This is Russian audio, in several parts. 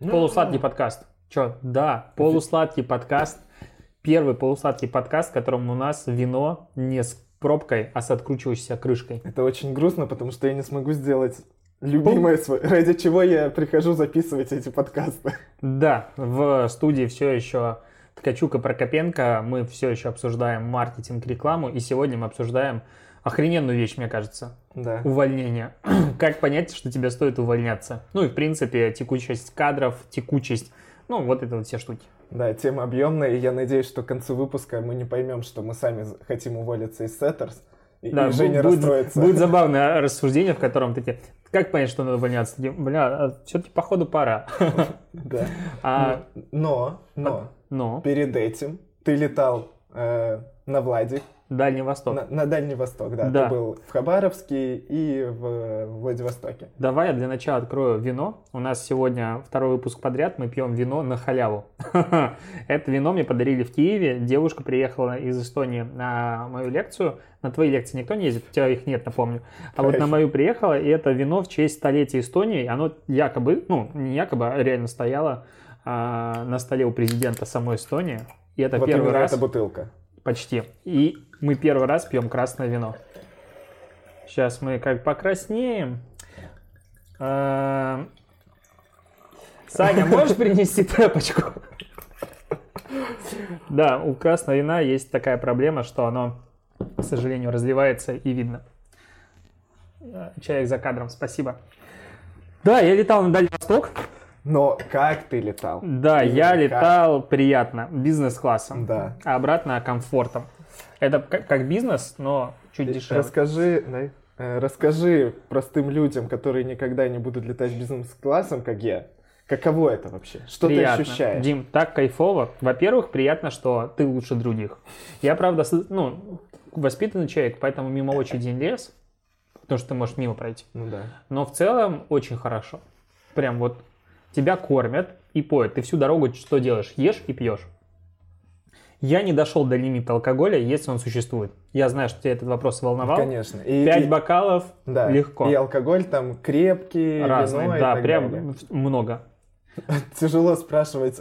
Полусладкий подкаст. Че? Да, полусладкий подкаст. Первый полусладкий подкаст, в котором у нас вино не с пробкой, а с откручивающейся крышкой. Это очень грустно, потому что я не смогу сделать любимое свое, ради чего я прихожу записывать эти подкасты. Да, в студии все еще Ткачук и Прокопенко. Мы все еще обсуждаем маркетинг, рекламу. И сегодня мы обсуждаем охрененную вещь, мне кажется. Да. Увольнение. Как понять, что тебе стоит увольняться? Ну и, в принципе, текучесть кадров, текучесть, ну, вот это вот все штуки. Да, тема объемная, и я надеюсь, что к концу выпуска мы не поймем, что мы сами хотим уволиться из Setters, и да, уже не расстроиться. Будет забавное рассуждение, в котором такие, как понять, что надо увольняться? Бля, все-таки, походу, пора. Да. Но перед этим ты летал на Влади. Дальний Восток. На Дальний Восток, да. Ты был в Хабаровске и в Владивостоке. Давай я для начала открою вино. У нас сегодня второй выпуск подряд. Мы пьем вино на халяву. Это вино мне подарили в Киеве. Девушка приехала из Эстонии на мою лекцию. На твои лекции никто не ездит, у тебя их нет, напомню. А вот на мою приехала, и это вино в честь столетия Эстонии. Оно якобы, ну, не якобы, а реально стояло на столе у президента самой Эстонии. И это вот первый раз. Это бутылка. Почти. И мы первый раз пьем красное вино. Сейчас мы как покраснеем. Саня, можешь принести тряпочку? Да, у красного вина есть такая проблема, что оно, к сожалению, разливается и видно. Человек за кадром, спасибо. Да, я летал на Дальний Восток. Но как ты летал? Да, я летал приятно, бизнес-классом, да. А обратно комфортом. Это как бизнес, но чуть дешевле. Расскажи простым людям, которые никогда не будут летать бизнес-классом, как я, каково это вообще? Что приятно. Ты ощущаешь? Дим, так кайфово. Во-первых, приятно, что ты лучше других. Я, правда, воспитанный человек, поэтому мимо очереди не лез, потому что ты можешь мимо пройти. Ну, да. Но в целом очень хорошо. Прям вот тебя кормят и поют. Ты всю дорогу что делаешь? Ешь и пьешь. Я не дошел до лимита алкоголя, если он существует. Я знаю, что тебя этот вопрос волновал. Конечно. 5 бокалов да, легко. И алкоголь там крепкий, разный, вино, да, и так прям далее. Много. Тяжело спрашивать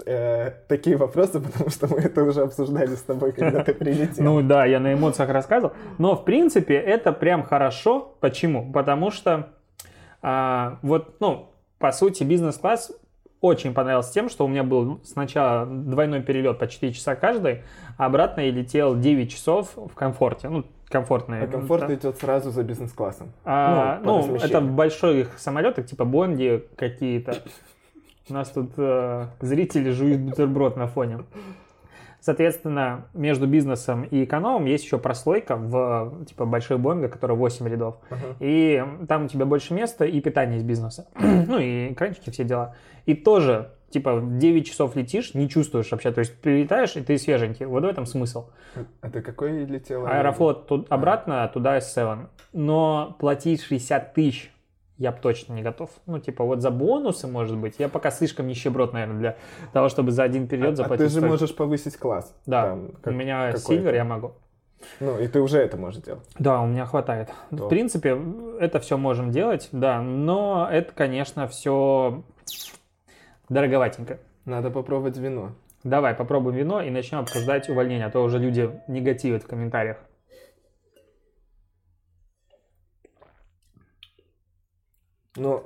такие вопросы, потому что мы это уже обсуждали с тобой, когда ты прилетел. Ну да, я на эмоциях рассказывал. Но в принципе это прям хорошо. Почему? Потому что по сути, бизнес-класс очень понравился тем, что у меня был сначала двойной перелет по 4 часа каждый, а обратно я летел 9 часов в комфорте. Ну, комфортный. А комфорт идет сразу за бизнес-классом. Это в больших самолетах, типа Бонди какие-то. У нас тут зрители жуют бутерброд на фоне. Соответственно, между бизнесом и экономом есть еще прослойка в типа больших Боингах, которая 8 рядов. Uh-huh. И там у тебя больше места и питание из бизнеса. Ну и экранчики, все дела. И тоже, типа, 9 часов летишь, не чувствуешь вообще. То есть прилетаешь, и ты свеженький. Вот в этом смысл. А ты какой летел? Аэрофлот обратно, туда S7. Но платить 60 тысяч я бы точно не готов. Ну, типа, вот за бонусы, может быть. Я пока слишком нищеброд, наверное, для того, чтобы за один период заплатить. А ты же можешь повысить класс. Да, там, у меня сильвер, я могу. Ну, и ты уже это можешь делать. Да, у меня хватает. То. В принципе, это все можем делать, да. Но это, конечно, все дороговатенько. Надо попробовать вино. Давай, попробуем вино и начнем обсуждать увольнение. А то уже люди негативят в комментариях. Ну,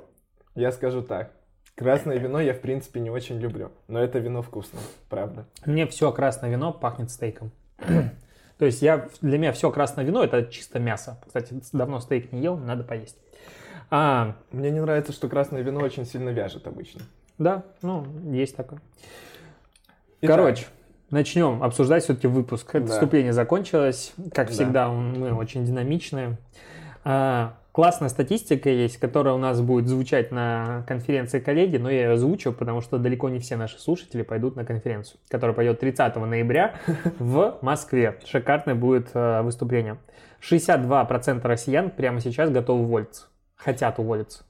я скажу так. Красное вино я, в принципе, не очень люблю. Но это вино вкусно, правда. Мне все красное вино пахнет стейком. То есть для меня все красное вино – это чисто мясо. Кстати, давно стейк не ел, надо поесть. Мне не нравится, что красное вино очень сильно вяжет обычно. Да, есть такое. Итак. Короче, начнем обсуждать все-таки выпуск. Это вступление закончилось. Как всегда, мы очень динамичные. Классная статистика есть, которая у нас будет звучать на конференции коллеги, но я ее озвучу, потому что далеко не все наши слушатели пойдут на конференцию, которая пойдет 30 ноября в Москве. Шикарное будет выступление. 62% россиян прямо сейчас готовы уволиться, хотят уволиться.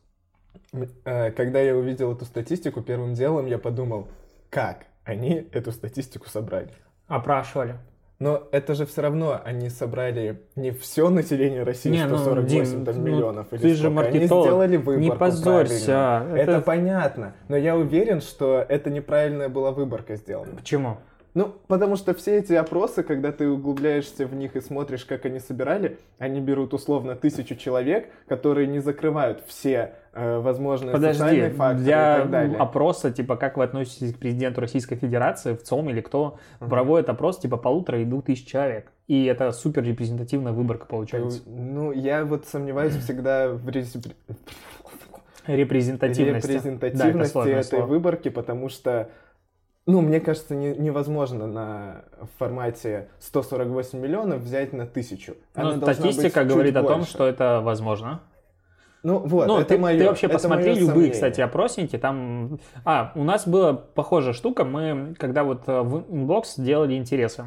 Когда я увидел эту статистику, первым делом я подумал, как они эту статистику собрали. Опрашивали. Но это же все равно они собрали не все население России, не, 148 ну, там, миллионов ну, или ты сколько. Же маркетолог. Они сделали выборку. Не позорься. Это понятно. Но я уверен, что это неправильная была выборка сделана. Почему? Ну, потому что все эти опросы, когда ты углубляешься в них и смотришь, как они собирали, они берут условно 1000 человек, которые не закрывают все возможные социальные факторы и так далее. Для опроса, типа, как вы относитесь к президенту Российской Федерации, ВЦИОМ или кто, проводит опрос, типа, 1500 и 2000 человек. И это супер репрезентативная выборка получается. Ну, я вот сомневаюсь всегда в репрезентативности да, этой выборки, потому что... Ну, мне кажется, невозможно на формате 148 миллионов взять на 1000. Но статистика говорит о том, что это возможно. Ну, вот, ну, это мое. Ты вообще посмотри любые, сомнение. Кстати, опросники. Там... у нас была похожая штука. Мы, когда вот в Inbox делали интересы,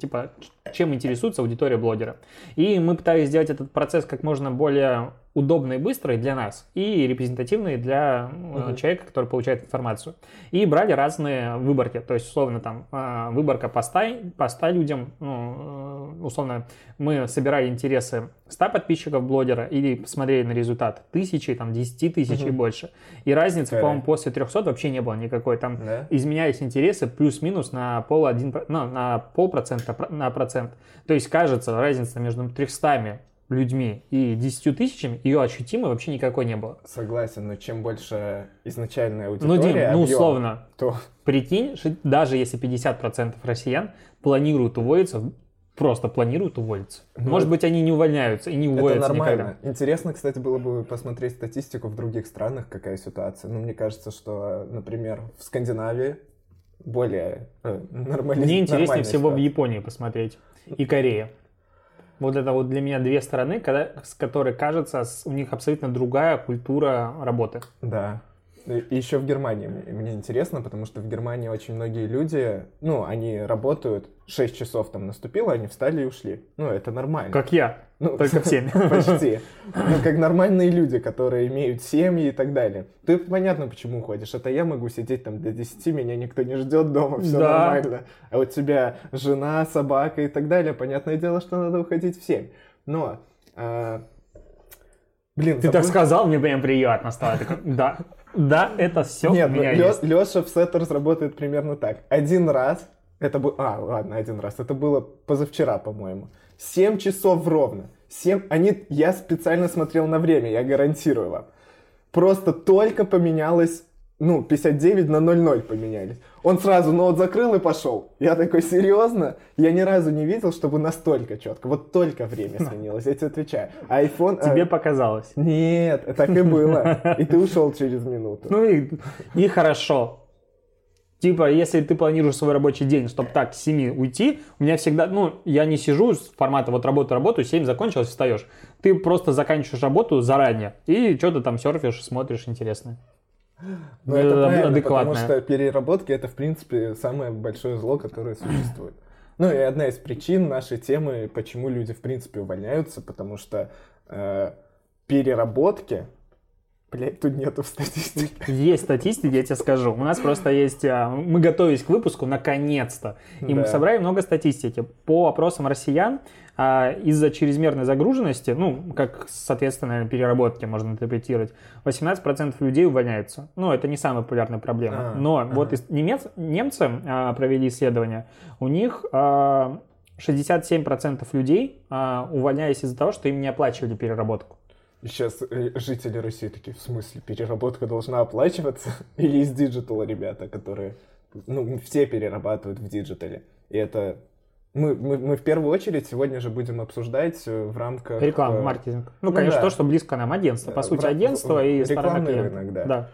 типа, чем интересуется аудитория блогера. И мы пытались сделать этот процесс как можно более удобный и быстрый для нас, и репрезентативный для человека, который получает информацию. И брали разные выборки. То есть, условно, там, выборка по 100 людям, ну, условно, мы собирали интересы 100 подписчиков блогера или смотрели на результат 1000, там, 10 000 и больше. И разницы, по-моему, после 300 вообще не было никакой. Там изменялись интересы плюс-минус на полпроцента, на процент. То есть, кажется, разница между 300 людьми и 10 000, ее ощутимо вообще никакой не было. Согласен, но чем больше изначальная аудитория, объем, условно, то... Прикинь, даже если 50% россиян планируют уволиться, просто планируют уволиться. Ну, может быть, они не увольняются и не уволятся никогда. Это нормально. Интересно, кстати, было бы посмотреть статистику в других странах, какая ситуация. Но мне кажется, что, например, в Скандинавии более нормальная. Мне интереснее всего в Японии посмотреть и Корея. Вот это вот для меня две стороны, с которой, кажется, у них абсолютно другая культура работы. Да. И еще в Германии мне интересно, потому что в Германии очень многие люди, ну, они работают, 6 часов там наступило, они встали и ушли. Ну, это нормально. Как я, ну, только в 7. Почти. Ну, как нормальные люди, которые имеют семьи и так далее. Ты, понятно, почему уходишь. Это я могу сидеть там до 10, меня никто не ждет дома, все нормально. А у тебя жена, собака и так далее. Понятное дело, что надо уходить в 7. Но... Блин, ты так сказал, мне прям приятно стало. Да. Да, это все. Нет, у меня есть. Леша в Setters работает примерно так. Один раз, это было... один раз. Это было позавчера, по-моему. 7 часов ровно. Я специально смотрел на время, я гарантирую вам. Просто только поменялось... 59 на 00 поменялись. Он сразу ноут закрыл и пошел. Я такой, серьезно? Я ни разу не видел, чтобы настолько четко. Вот только время сменилось, я тебе отвечаю. Айфон... Тебе показалось. Нет, так и было. И ты ушел через минуту. Ну и хорошо. Типа, если ты планируешь свой рабочий день, чтобы так с 7 уйти, у меня всегда, я не сижу с формата вот работаю, 7 закончилось, встаешь. Ты просто заканчиваешь работу заранее и что-то там серфишь, смотришь интересное. Но это правильно, адекватное. Потому что переработки — это, в принципе, самое большое зло, которое существует. И одна из причин нашей темы, почему люди, в принципе, увольняются, потому что переработки... Блядь, тут нету статистики. Есть статистика, я тебе скажу. У нас просто есть... Мы готовились к выпуску, наконец-то. И мы собрали много статистики. По опросам россиян, из-за чрезмерной загруженности, как, соответственно, переработки можно интерпретировать, 18% людей увольняются. Это не самая популярная проблема. Немцы провели исследование. У них 67% людей увольнялись из-за того, что им не оплачивали переработку. Сейчас жители России такие, в смысле, переработка должна оплачиваться? Или из диджитала ребята, которые, все перерабатывают в диджитале. И это... Мы в первую очередь сегодня же будем обсуждать в рамках... Рекламы, маркетинг. Конечно, да. То, что близко нам агентство. По сути, агентство и сторона клиента. Рекламный рынок,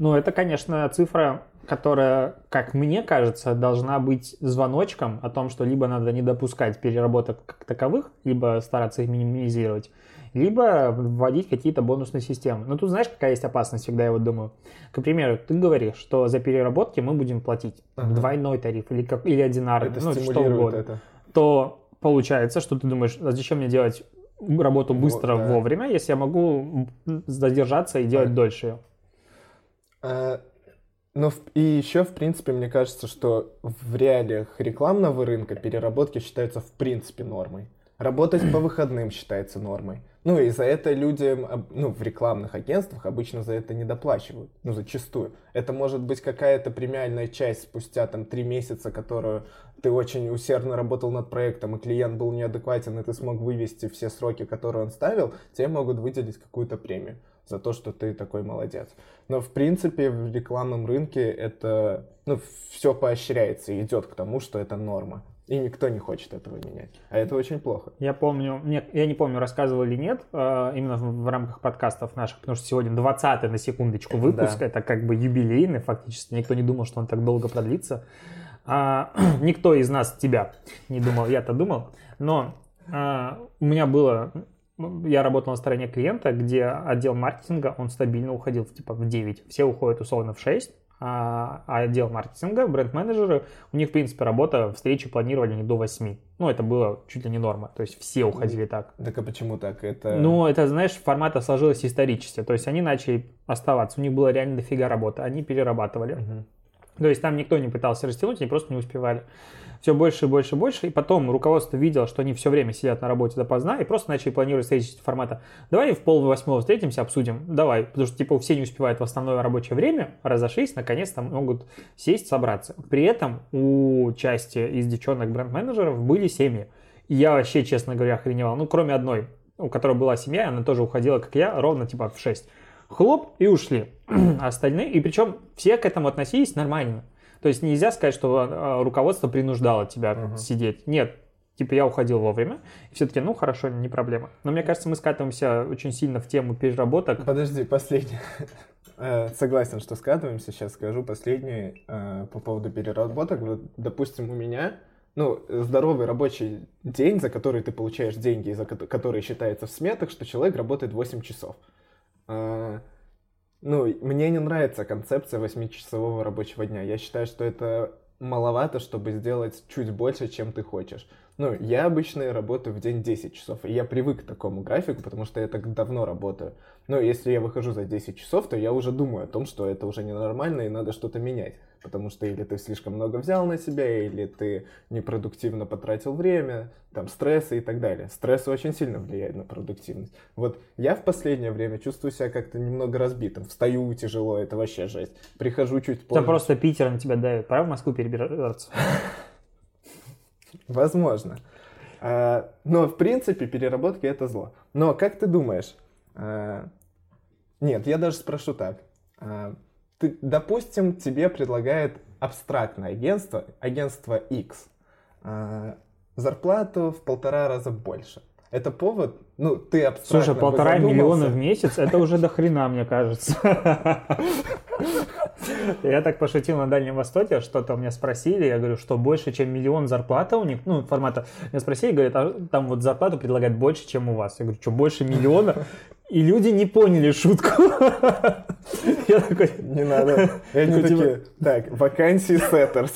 да. Это, конечно, цифра, которая, как мне кажется, должна быть звоночком о том, что либо надо не допускать переработок как таковых, либо стараться их минимизировать, либо вводить какие-то бонусные системы. Но тут знаешь, какая есть опасность, всегда я вот думаю. К примеру, ты говоришь, что за переработки мы будем платить двойной тариф или одинарный, это что угодно. Это. То получается, что ты думаешь, а зачем мне делать работу быстро, вовремя, если я могу задержаться и делать дольше ее? Но и еще, в принципе, мне кажется, что в реалиях рекламного рынка переработки считаются в принципе нормой. Работать по выходным считается нормой. Ну и за это людям, ну, в рекламных агентствах обычно за это не доплачивают, ну, зачастую. Это может быть какая-то премиальная часть спустя там 3 месяца, которую ты очень усердно работал над проектом, и клиент был неадекватен, и ты смог вывести все сроки, которые он ставил, тебе могут выделить какую-то премию за то, что ты такой молодец. Но, в принципе, в рекламном рынке это, ну, все поощряется и идет к тому, что это норма. И никто не хочет этого менять. А это очень плохо. Я помню, нет, я не помню, рассказывал или нет, именно в рамках подкастов наших, потому что сегодня 20-й на секундочку выпуск, да. Это как бы юбилейный фактически, никто не думал, что он так долго продлится. Никто из нас тебя не думал, я-то думал, но у меня было... Я работал на стороне клиента, где отдел маркетинга, он стабильно уходил типа в 9. Все уходят условно в 6, а отдел маркетинга, бренд-менеджеры, у них, в принципе, работа, встречи планировали не до 8. Ну, это было чуть ли не норма, то есть все уходили так. Так а почему так? Это... Ну, это, знаешь, формата сложилось исторически, то есть они начали оставаться, у них было реально дофига работы, они перерабатывали. Угу. То есть там никто не пытался растянуть, они просто не успевали. Все больше и больше и больше. И потом руководство видело, что они все время сидят на работе допоздна и просто начали планировать встречи формата «давай в 7:30 встретимся, обсудим, давай». Потому что типа все не успевают в основное рабочее время, разошлись, наконец-то могут сесть, собраться. При этом у части из девчонок бренд-менеджеров были семьи. И я вообще, честно говоря, охреневал. Ну, кроме одной, у которой была семья, она тоже уходила, как я, ровно типа в 6. Хлоп, и ушли. Остальные, и причем все к этому относились нормально. То есть нельзя сказать, что руководство принуждало тебя сидеть. Нет, типа я уходил вовремя, и все-таки, ну хорошо, не проблема. Но мне кажется, мы скатываемся очень сильно в тему переработок. Подожди, последнее. Согласен, что скатываемся, сейчас скажу последнее по поводу переработок. Допустим, у меня... Ну, здоровый рабочий день, за который ты получаешь деньги, и за который считается в сметах, что человек работает 8 часов. Ну, мне не нравится концепция 8-часового рабочего дня. Я считаю, что это маловато, чтобы сделать чуть больше, чем ты хочешь. Ну, я обычно работаю в день 10 часов, и я привык к такому графику, потому что я так давно работаю. Но если я выхожу за 10 часов, то я уже думаю о том, что это уже ненормально и надо что-то менять. Потому что или ты слишком много взял на себя, или ты непродуктивно потратил время, там, стрессы и так далее. Стресс очень сильно влияет на продуктивность. Вот я в последнее время чувствую себя как-то немного разбитым. Встаю тяжело, это вообще жесть. Прихожу чуть позже. Да просто Питер на тебя давит. Пора в Москву перебираться. Возможно. Но, в принципе, переработки — это зло. Но как ты думаешь? Нет, я даже спрошу так. Ты, допустим, тебе предлагает абстрактное агентство, агентство X, зарплату в 1,5 раза больше. Это повод, ну, ты абстрактно... Слушай, 1,5 миллиона в месяц, это уже до хрена, мне кажется. Я так пошутил на Дальнем Востоке, что-то у меня спросили, я говорю, что больше, чем 1 миллион зарплата у них, ну, формата, меня спросили, говорят, а там вот зарплату предлагают больше, чем у вас. Я говорю, что, больше 1 миллиона? И люди не поняли шутку. Я такой... Не надо. Они такие, так, вакансии Setters.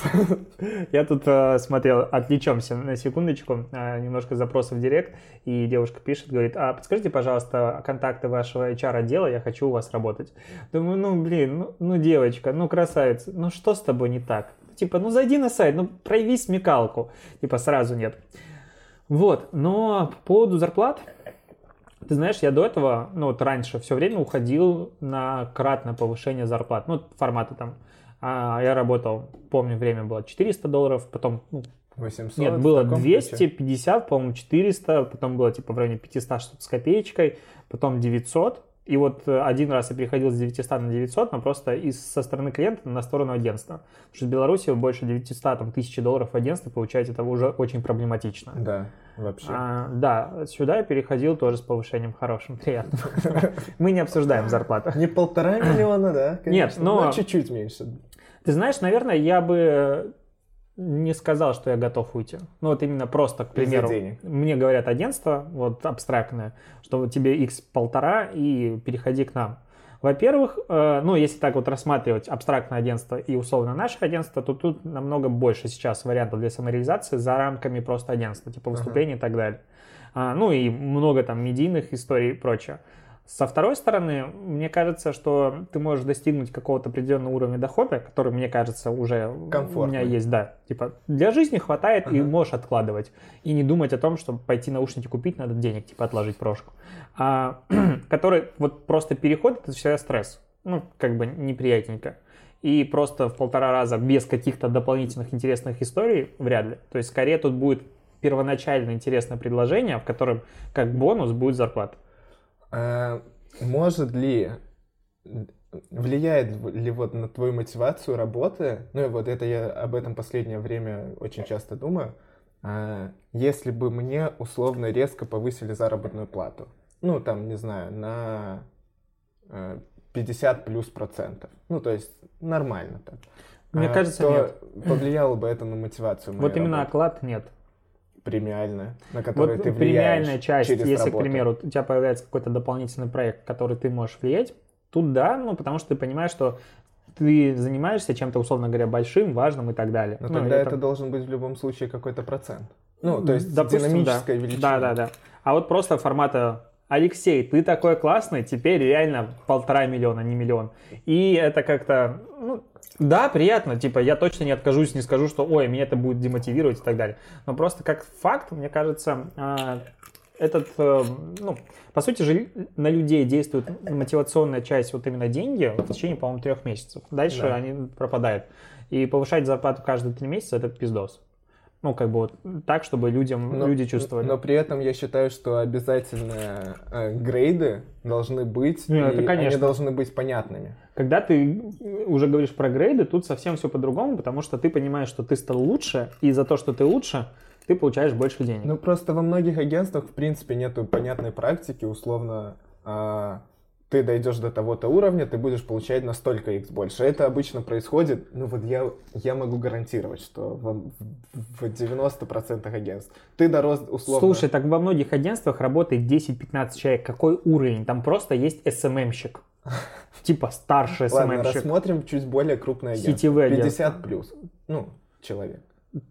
Я тут смотрел, отвлечемся на секундочку, немножко запроса в директ, и девушка пишет, говорит, а подскажите, пожалуйста, контакты вашего HR-отдела, я хочу у вас работать. Думаю, ну, блин, ну, девочка, ну, красавица, ну, что с тобой не так? Типа, ну, зайди на сайт, ну, прояви смекалку. Типа, сразу нет. Вот, но по поводу зарплат... Ты знаешь, я до этого, ну вот раньше, все время уходил на кратное повышение зарплат. Ну, форматы там. Я работал, помню, время было $400, потом... 800? Нет, было 250, ключе? По-моему, 400, потом было типа в районе 500 с копеечкой, потом 900. И вот один раз я переходил с 900 на 900, но просто со стороны клиента на сторону агентства. Потому что в Беларуси больше 900 тысяч $1000 в агентстве получать, это уже очень проблематично. Да, вообще. Да, сюда я переходил тоже с повышением хорошим, приятным. Мы не обсуждаем зарплату. Не 1,5 миллиона, да? Нет, но чуть-чуть меньше. Ты знаешь, наверное, я бы... не сказал, что я готов уйти. Ну, вот именно просто, к примеру, мне говорят агентство, вот абстрактное, что тебе x1,5 и переходи к нам. Во-первых, ну, если так вот рассматривать абстрактное агентство и условно наше агентство, то тут намного больше сейчас вариантов для самореализации за рамками просто агентства, типа выступлений и так далее. Ну, и много там медийных историй и прочее. Со второй стороны, мне кажется, что ты можешь достигнуть какого-то определенного уровня дохода, который, мне кажется, уже у меня есть, да. Типа, для жизни хватает, и можешь откладывать. И не думать о том, чтобы пойти наушники купить, надо денег, типа, отложить прошку. А, который, вот просто переход, это всегда стресс. Ну, как бы неприятненько. И просто в 1,5 раза без каких-то дополнительных интересных историй вряд ли. То есть, скорее, тут будет первоначально интересное предложение, в котором, как бонус, будет зарплата. Может ли, влияет ли вот на твою мотивацию работы, ну и вот это я об этом последнее время очень часто думаю, если бы мне условно резко повысили заработную плату, ну там, не знаю, на 50+%, ну то есть нормально так. Мне кажется, то нет. Повлияло бы это на мотивацию моей работы? Вот именно оклад нет. Премиальная, на которую вот ты влияешь. Премиальная часть, через если, работу. К примеру, у тебя появляется какой-то дополнительный проект, который ты можешь влиять, тут да, ну, потому что ты понимаешь, что ты занимаешься чем-то, условно говоря, большим, важным и так далее. Но тогда это должен быть в любом случае какой-то процент. Ну, то есть, допустим, динамическая величина. Да. А вот просто формата... Алексей, ты такой классный, теперь реально 1,5 миллиона, не миллион. И это как-то, ну, да, приятно, типа, я точно не откажусь, не скажу, что, ой, меня это будет демотивировать и так далее. Но просто как факт, мне кажется, этот, ну, по сути же на людей действует мотивационная часть, вот именно деньги, в течение, по-моему, 3 месяцев. Дальше да. Они пропадают. И повышать зарплату каждые 3 месяца – это пиздос. Ну, как бы вот так, чтобы люди чувствовали. Но при этом я считаю, что обязательно грейды должны быть, ну, и они должны быть понятными. Когда ты уже говоришь про грейды, тут совсем все по-другому, потому что ты понимаешь, что ты стал лучше, и за то, что ты лучше, ты получаешь больше денег. Ну, просто во многих агентствах, в принципе, нету понятной практики, условно... Ты дойдешь до того-то уровня, ты будешь получать на столько X больше. Это обычно происходит, ну вот я могу гарантировать, что в 90% агентств. Ты дорос условно... Слушай, так во многих агентствах работает 10-15 человек. Какой уровень? Там просто есть SMM-щик. Типа старший SMM-щик. Ладно, рассмотрим чуть более крупное агентство. 50+, ну, человек.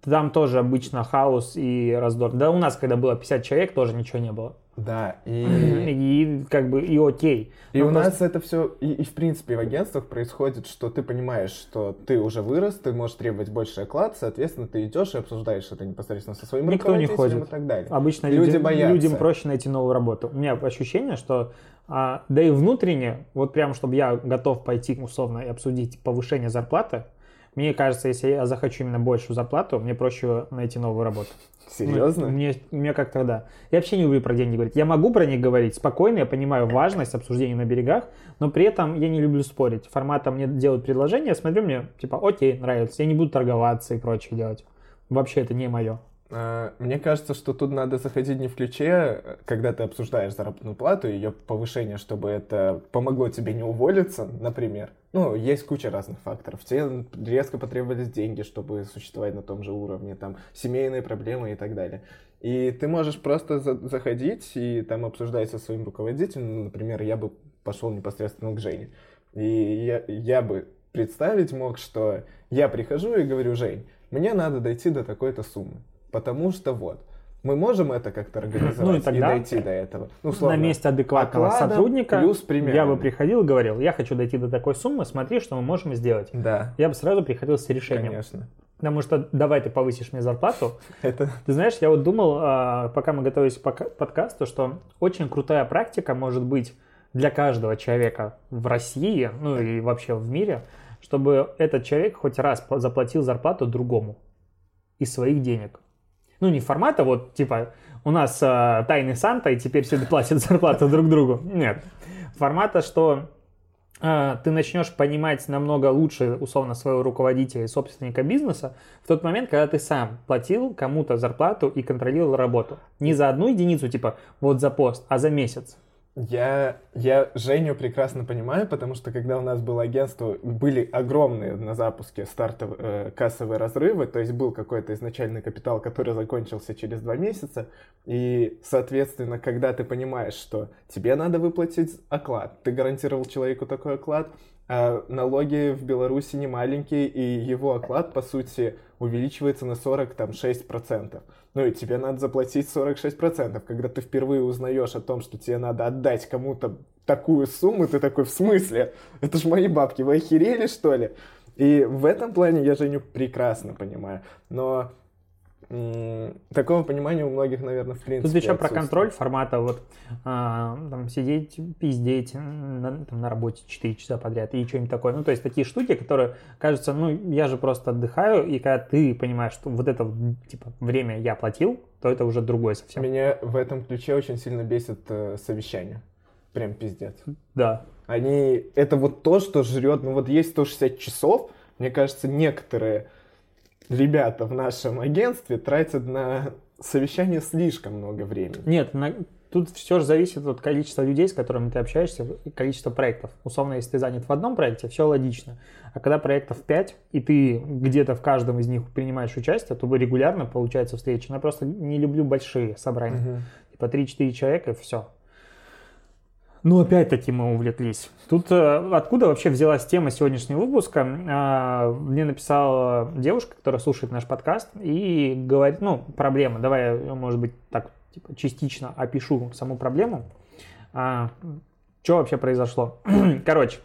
Там тоже обычно хаос и раздор. Да у нас, когда было 50 человек, тоже ничего не было. Да, и как бы, и окей. И у нас это все, и в принципе в агентствах происходит, что ты понимаешь, что ты уже вырос, ты можешь требовать больше оклад, соответственно, ты идешь и обсуждаешь это непосредственно со своим руководителем и так далее. Обычно люди боятся. Людям проще найти новую работу. У меня ощущение, что, да и внутренне, вот прям, чтобы я готов пойти условно и обсудить повышение зарплаты, мне кажется, если я захочу именно большую зарплату, мне проще найти новую работу. Серьезно? Мне как-то да. Я вообще не люблю про деньги говорить. Я могу про них говорить спокойно, я понимаю важность обсуждений на берегах, но при этом я не люблю спорить. Форматом мне делают предложение, я смотрю, мне типа окей, нравится, я не буду торговаться и прочее делать. Вообще это не мое. Мне кажется, что тут надо заходить не в ключе, когда ты обсуждаешь заработную плату и ее повышение, чтобы это помогло тебе не уволиться, например. Ну, есть куча разных факторов. Тебе резко потребовались деньги, чтобы существовать на том же уровне, там, семейные проблемы и так далее. И ты можешь просто заходить и там обсуждать со своим руководителем. Например, я бы пошел непосредственно к Жене. И я бы представить мог, что я прихожу и говорю: Жень, мне надо дойти до такой-то суммы. Потому что вот, мы можем это как-то организовать, ну, и тогда дойти до этого. Ну, условно, на месте адекватного сотрудника я бы приходил и говорил: я хочу дойти до такой суммы, смотри, что мы можем сделать. Да. Я бы сразу приходил с решением. Конечно. Потому что давай ты повысишь мне зарплату. Ты знаешь, я вот думал, пока мы готовились к подкасту, что очень крутая практика может быть для каждого человека в России, ну и вообще в мире, чтобы этот человек хоть раз заплатил зарплату другому из своих денег. Ну, не формата, вот, типа, у нас тайный Санта, и теперь все платят зарплату друг другу. Нет. Формата, что ты начнешь понимать намного лучше, условно, своего руководителя и собственника бизнеса в тот момент, когда ты сам платил кому-то зарплату и контролировал работу. Не за одну единицу, типа, вот за пост, а за месяц. Я Женю прекрасно понимаю, потому что когда у нас было агентство, были огромные на запуске стартовые кассовые разрывы, то есть был какой-то изначальный капитал, который закончился через 2 месяца, и, соответственно, когда ты понимаешь, что тебе надо выплатить оклад, ты гарантировал человеку такой оклад, а налоги в Беларуси не маленькие, и его оклад, по сути, увеличивается на 46%. Ну и тебе надо заплатить 46%. Когда ты впервые узнаешь о том, что тебе надо отдать кому-то такую сумму, ты такой, в смысле? Это ж мои бабки, вы охерели, что ли? И в этом плане я Женю прекрасно понимаю, но такого понимания у многих, наверное, в принципе тут еще про контроль формата, вот там, сидеть, пиздеть там, на работе 4 часа подряд и что-нибудь такое, ну, то есть такие штуки, которые кажется, ну, я же просто отдыхаю, и когда ты понимаешь, что вот это, типа, время я платил, то это уже другое совсем. Меня в этом ключе очень сильно бесит совещание, прям пиздец. Да. Они, это вот то, что жрет, ну, вот есть 160 часов, мне кажется, некоторые ребята в нашем агентстве тратят на совещание слишком много времени. Нет, тут все же зависит от количества людей, с которыми ты общаешься, и количества проектов. Условно, если ты занят в одном проекте, все логично. А когда проектов 5, и ты где-то в каждом из них принимаешь участие, то регулярно получается встреча. Но я просто не люблю большие собрания. Типа 3-4 человека, и все. Ну, опять-таки мы увлеклись. Тут откуда вообще взялась тема сегодняшнего выпуска? Мне написала девушка, которая слушает наш подкаст, и говорит, ну, проблема. Давай я, может быть, так типа, частично опишу саму проблему. Что вообще произошло? Короче,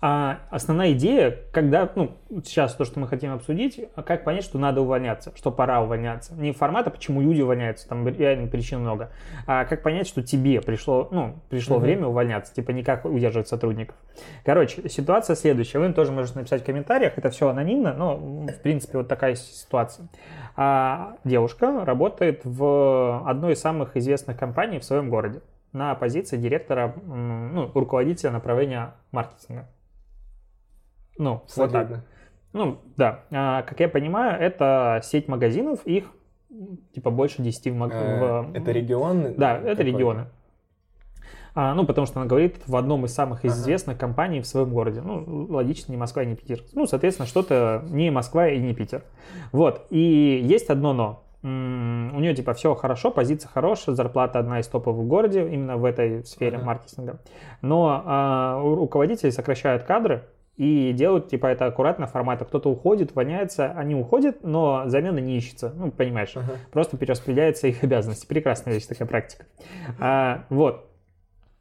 основная идея, когда, ну, сейчас то, что мы хотим обсудить, как понять, что надо увольняться, что пора увольняться. Не формата, почему люди увольняются, там реально причин много, а как понять, что тебе пришло, ну, пришло время увольняться, типа никак удерживать сотрудников. Короче, ситуация следующая. Вы им тоже можете написать в комментариях, это все анонимно, но, в принципе, вот такая ситуация. Девушка работает в одной из самых известных компаний в своем городе на позиции директора, ну, руководителя направления маркетинга. Ну, солидно. Вот так. Ну, да. Как я понимаю, это сеть магазинов, их типа больше 10 магазинов. Это регионы? Да, это какой-то регионы. Ну, потому что она говорит в одном из самых известных компаний в своем городе. Ну, логично, не Москва и не Питер. Ну, соответственно, что-то не Москва и не Питер. Вот. И есть одно но. У нее типа все хорошо, позиция хорошая, зарплата одна из топовых в городе, именно в этой сфере маркетинга. Но руководители сокращают кадры. И делают, типа, это аккуратно формата. Кто-то уходит, воняется, они уходят, но замена не ищется. Ну, понимаешь, просто перераспределяются их обязанности. Прекрасная вещь, такая практика. Вот.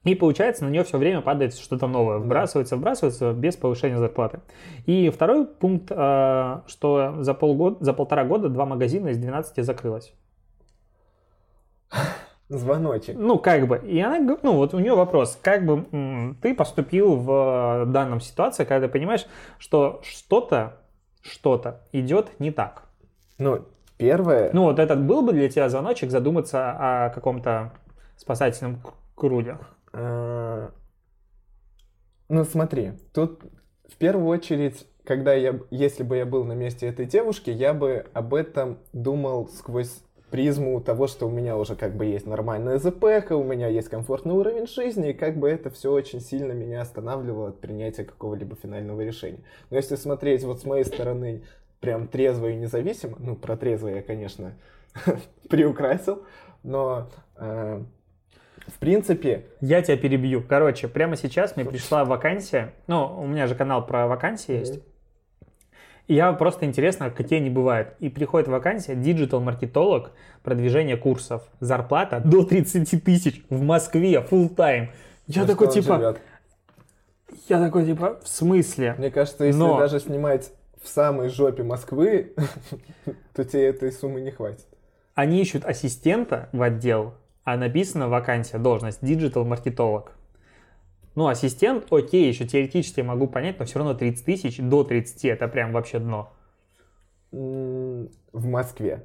И получается, на нее все время падает что-то новое. Вбрасывается без повышения зарплаты. И второй пункт, что за полтора года 2 магазина из 12 закрылось. Звоночек. Ну, как бы. И она, ну, вот у нее вопрос. Как бы ты поступил в данном ситуации, когда ты понимаешь, что что-то идет не так? Ну, первое... Ну, вот этот был бы для тебя звоночек задуматься о каком-то спасательном круге? Ну, смотри. Тут, в первую очередь, если бы я был на месте этой девушки, я бы об этом думал сквозь призму того, что у меня уже как бы есть нормальная ЗПХ, у меня есть комфортный уровень жизни, и как бы это все очень сильно меня останавливало от принятия какого-либо финального решения. Но если смотреть вот с моей стороны прям трезво и независимо, ну, про трезво я, конечно, приукрасил, но... В принципе... Я тебя перебью. Короче, прямо сейчас мне пришла вакансия, ну, у меня же канал про вакансии есть. И я просто интересно, какие они бывают. И приходит вакансия диджитал-маркетолог, продвижение курсов, зарплата до 30 тысяч в Москве, фулл-тайм. Я такой, типа, в смысле? Мне кажется, если даже снимать в самой жопе Москвы, то тебе этой суммы не хватит. Они ищут ассистента в отдел, а написана вакансия, должность диджитал-маркетолог. Ну, ассистент, окей, еще теоретически могу понять, но все равно 30 тысяч, до 30 это прям вообще дно. В Москве.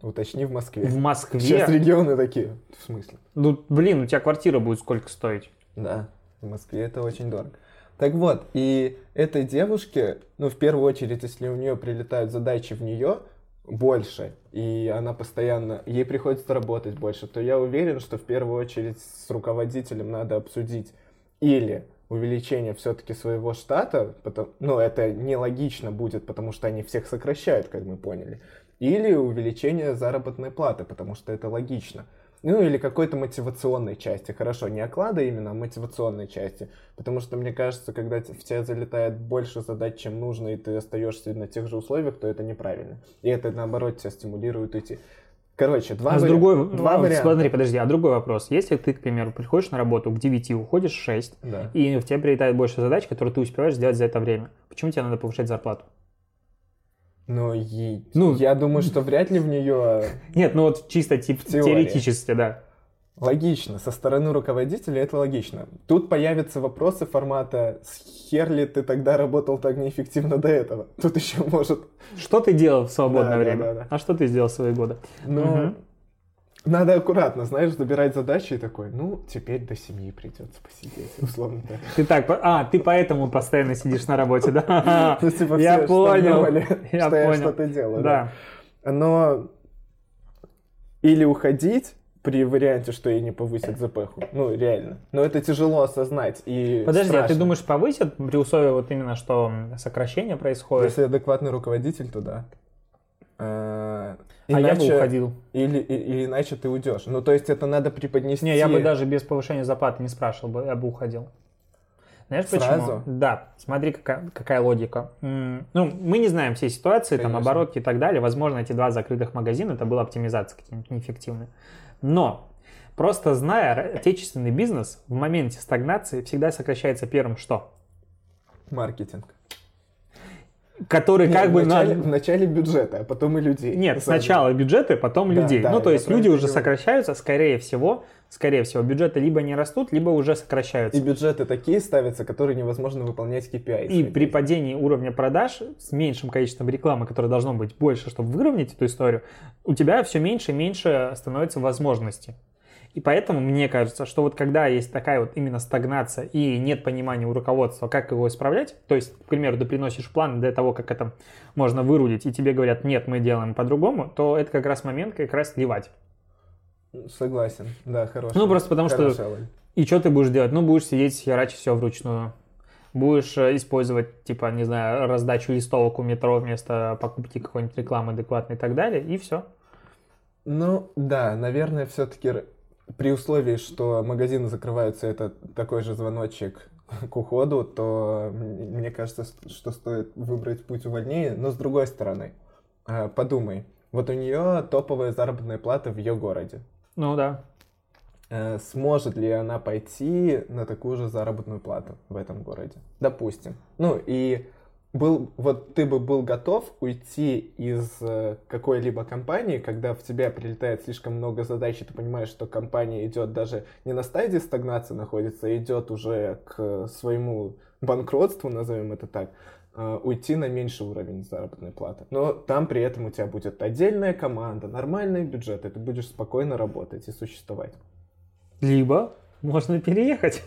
Уточни, в Москве. В Москве? Сейчас регионы такие. В смысле? Ну, блин, у тебя квартира будет сколько стоить? Да, в Москве это очень дорого. Так вот, и этой девушке, ну, в первую очередь, если у нее прилетают задачи в нее больше, и она постоянно, ей приходится работать больше, то я уверен, что в первую очередь с руководителем надо обсудить, или увеличение все-таки своего штата, ну, это нелогично будет, потому что они всех сокращают, как мы поняли, или увеличение заработной платы, потому что это логично. Ну, или какой-то мотивационной части, хорошо, не оклада именно, а мотивационной части, потому что, мне кажется, когда в тебя залетает больше задач, чем нужно, и ты остаешься на тех же условиях, то это неправильно, и это, наоборот, тебя стимулирует идти. Короче, два варианта. Смотри, подожди, а другой вопрос. Если ты, к примеру, приходишь на работу к 9, уходишь в 6, да, и в тебя прилетает больше задач, которые ты успеваешь сделать за это время, почему тебе надо повышать зарплату? Я думаю, что вряд ли в нее... Нет, ну вот чисто теоретически, да. Логично. Со стороны руководителя это логично. Тут появятся вопросы формата «С хер ли ты тогда работал так неэффективно до этого?» Тут еще может... Что ты делал в свободное время? Да. А что ты сделал в свои годы? Надо аккуратно, знаешь, добирать задачи и такой, теперь до семьи придется посидеть, условно так. Ты так, ты поэтому постоянно сидишь на работе, да? Я понял, что ты делал. Да. Но или уходить при варианте, что ей не повысят ЗПХу, реально. Но это тяжело осознать и подожди, страшно. А ты думаешь, повысят при условии вот именно, что сокращение происходит? Если адекватный руководитель, то да. Иначе, я бы уходил. Или иначе ты уйдешь. То есть это надо преподнести. Не, я бы даже без повышения зарплаты не спрашивал бы, я бы уходил. Знаешь, сразу? Почему? Да, смотри, какая логика. Мы не знаем всей ситуации, там, оборотки и так далее. Возможно, эти два закрытых магазина, это была оптимизация какие-нибудь неэффективные. Но, просто зная отечественный бизнес, в моменте стагнации всегда сокращается первым что? Маркетинг. Который вначале бюджеты, а потом и людей. Нет, сначала бюджеты, потом людей. Да, то есть люди уже сокращаются, скорее всего, бюджеты либо не растут, либо уже сокращаются. И бюджеты такие ставятся, которые невозможно выполнять KPI. И при падении уровня продаж с меньшим количеством рекламы, которое должно быть больше, чтобы выровнять эту историю, у тебя все меньше и меньше становится возможностей. И поэтому мне кажется, что вот когда есть такая вот именно стагнация и нет понимания у руководства, как его исправлять, то есть, к примеру, ты приносишь план для того, как это можно вырулить, и тебе говорят, нет, мы делаем по-другому, то это как раз момент сливать. Согласен, да, хороший. Просто потому что... И что ты будешь делать? Будешь сидеть, херачить все вручную. Будешь использовать, раздачу листовок у метро вместо покупки какой-нибудь рекламы адекватной и так далее, и все. Наверное, все-таки... При условии, что магазины закрываются, это такой же звоночек к уходу, то мне кажется, что стоит выбрать путь увольнения. Но с другой стороны, подумай, вот у нее топовая заработная плата в ее городе. Да. Сможет ли она пойти на такую же заработную плату в этом городе? Допустим. Ты бы был готов уйти из какой-либо компании, когда в тебя прилетает слишком много задач, и ты понимаешь, что компания идет даже не на стадии стагнации находится, а идет уже к своему банкротству, назовем это так, уйти на меньший уровень заработной платы. Но там при этом у тебя будет отдельная команда, нормальный бюджет, и ты будешь спокойно работать и существовать. Либо... Можно переехать.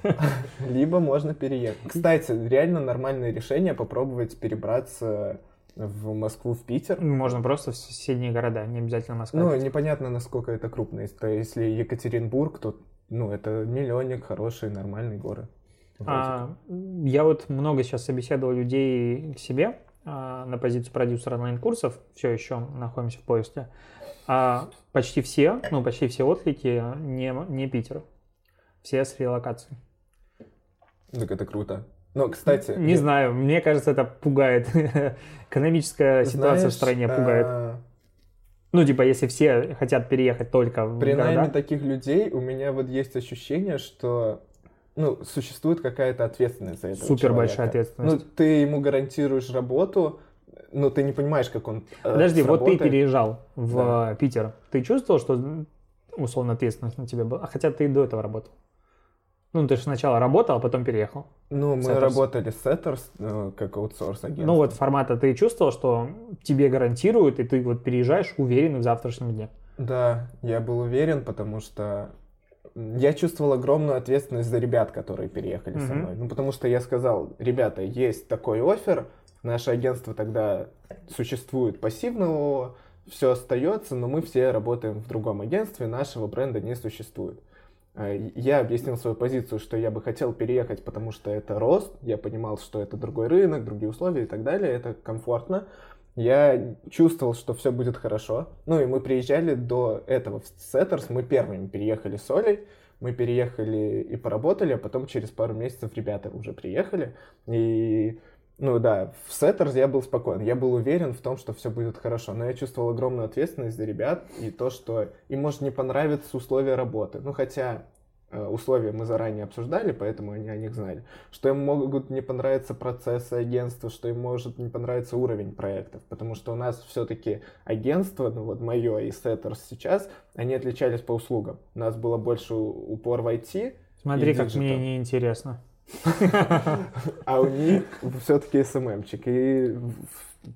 Либо можно переехать. Кстати, реально нормальное решение попробовать перебраться в Москву, в Питер. Можно просто в соседние города, не обязательно Москва. Непонятно, насколько это крупно. Если Екатеринбург, то это миллионник, хороший, нормальный город. Я много сейчас собеседовал людей к себе на позицию продюсера онлайн-курсов. Все еще находимся в поиске. Почти все отклики не Питер. Все с релокацией. Так это круто. Но, кстати... Не знаю, мне кажется, это пугает. Экономическая ситуация в стране пугает. Если все хотят переехать только в города... При найме таких людей у меня есть ощущение, что... существует какая-то ответственность за этого человека. Супер большая ответственность. Ты ему гарантируешь работу... ты не понимаешь, как он подожди, сработает. Вот ты переезжал в Питер. Ты чувствовал, что условно ответственность на тебя была? Хотя ты и до этого работал. Ты же сначала работал, а потом переехал. Мы работали с Setters, как аутсорс-агентство. Формата ты чувствовал, что тебе гарантируют, и ты переезжаешь уверен в завтрашнем дне. Да, я был уверен, потому что я чувствовал огромную ответственность за ребят, которые переехали со мной. Потому что я сказал, ребята, есть такой оффер, наше агентство тогда существует пассивно, все остается, но мы все работаем в другом агентстве, нашего бренда не существует. Я объяснил свою позицию, что я бы хотел переехать, потому что это рост. Я понимал, что это другой рынок, другие условия и так далее. Это комфортно. Я чувствовал, что все будет хорошо. И мы приезжали до этого в Setters. Мы первыми переехали с Олей. Мы переехали и поработали, а потом через пару месяцев ребята уже приехали. И Ну да, в Setters я был спокоен, я был уверен в том, что все будет хорошо, но я чувствовал огромную ответственность за ребят и то, что им может не понравиться условия работы. Ну хотя условия мы заранее обсуждали, поэтому они о них знали. Что им могут не понравиться процессы агентства, что им может не понравиться уровень проектов, потому что у нас все-таки агентство, ну вот мое и Setters сейчас, они отличались по услугам. У нас было больше упор в IT. Смотри, как мне неинтересно. А у них все-таки СММчик. И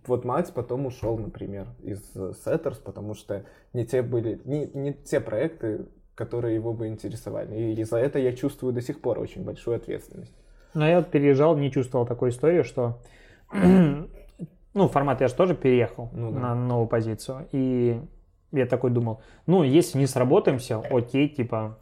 вот Макс потом ушел, например, из Setters, потому что не те проекты, которые его бы интересовали. И за это я чувствую до сих пор очень большую ответственность. Но я переезжал, не чувствовал такой истории, что... Ну, формат я же тоже переехал на новую позицию. И я такой думал, ну, если не сработаемся, окей, типа,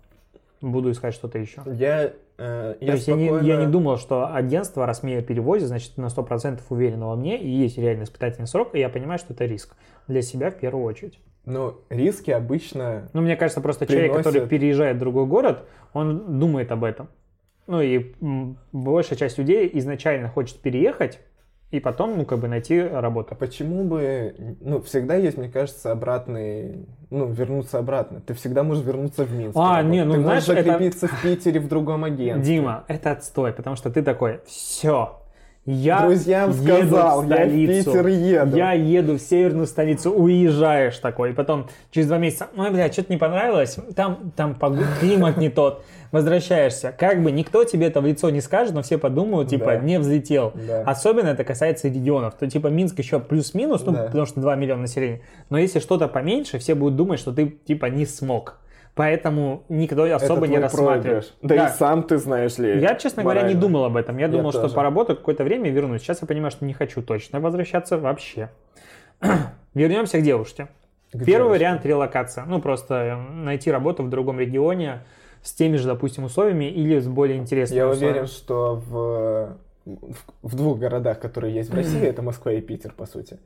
буду искать что-то еще. Я не думал, что агентство, раз меня перевозит, значит, на 100% уверенно во мне, и есть реальный испытательный срок, и я понимаю, что это риск для себя в первую очередь. Но риски обычно... Ну, мне кажется, просто человек, который переезжает в другой город, он думает об этом. Ну, и большая часть людей изначально хочет переехать, и потом, ну, как бы найти работу. А почему бы... Ну, всегда есть, мне кажется, обратный... Ну, вернуться обратно. Ты всегда можешь вернуться в Минск. Ты знаешь, можешь закрепиться в Питере в другом агентстве. Дима, это отстой, потому что ты такой, все... Друзьям сказал, я в Питер еду. Я еду в северную столицу, уезжаешь такой. И потом через 2 месяца, что-то не понравилось, там климат не тот. Возвращаешься. Как бы никто тебе это в лицо не скажет, но все подумают, типа, не взлетел. Да. Особенно это касается регионов. То типа Минск еще плюс-минус, потому что 2 миллиона населения. Но если что-то поменьше, все будут думать, что ты типа не смог. Поэтому никто особо не рассматривает. Да и сам ты знаешь ли. Я, честно говоря, не думал об этом. Я думал, что поработаю какое-то время и вернусь. Сейчас я понимаю, что не хочу точно возвращаться вообще. Вернемся к девушке. Первый вариант — релокация. Ну, просто найти работу в другом регионе с теми же, допустим, условиями или с более интересными условиями. Я уверен, что в 2 городах, которые есть в России, это Москва и Питер, по сути.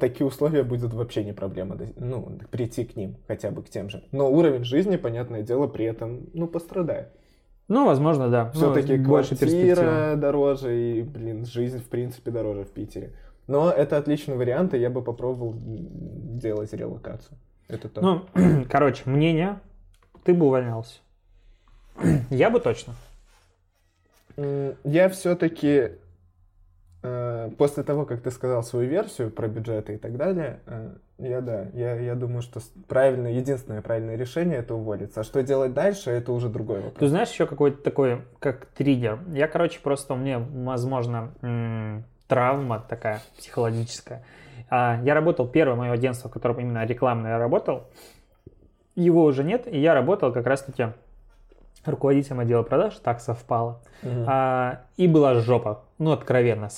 Такие условия будут вообще не проблема, ну, прийти к ним, хотя бы к тем же. Но уровень жизни, понятное дело, при этом, ну, пострадает. Ну, возможно, да. Все-таки квартира дороже и, жизнь, в принципе, дороже в Питере. Но это отличный вариант, и я бы попробовал делать релокацию. Это то. Ну, короче, мнение, ты бы увольнялся. Я бы точно. Я все-таки... После того, как ты сказал свою версию про бюджеты и так далее, я думаю, что единственное правильное решение — это уволиться. А что делать дальше — это уже другой вопрос. Ты знаешь, еще какой-то такой, как триггер. Я, короче, просто у меня, возможно, травма такая психологическая. Я работал, первое мое агентство, в котором именно рекламное я работал, его уже нет, и я работал как раз-таки руководителем отдела продаж, так совпало. И была жопа. Ну, откровенно,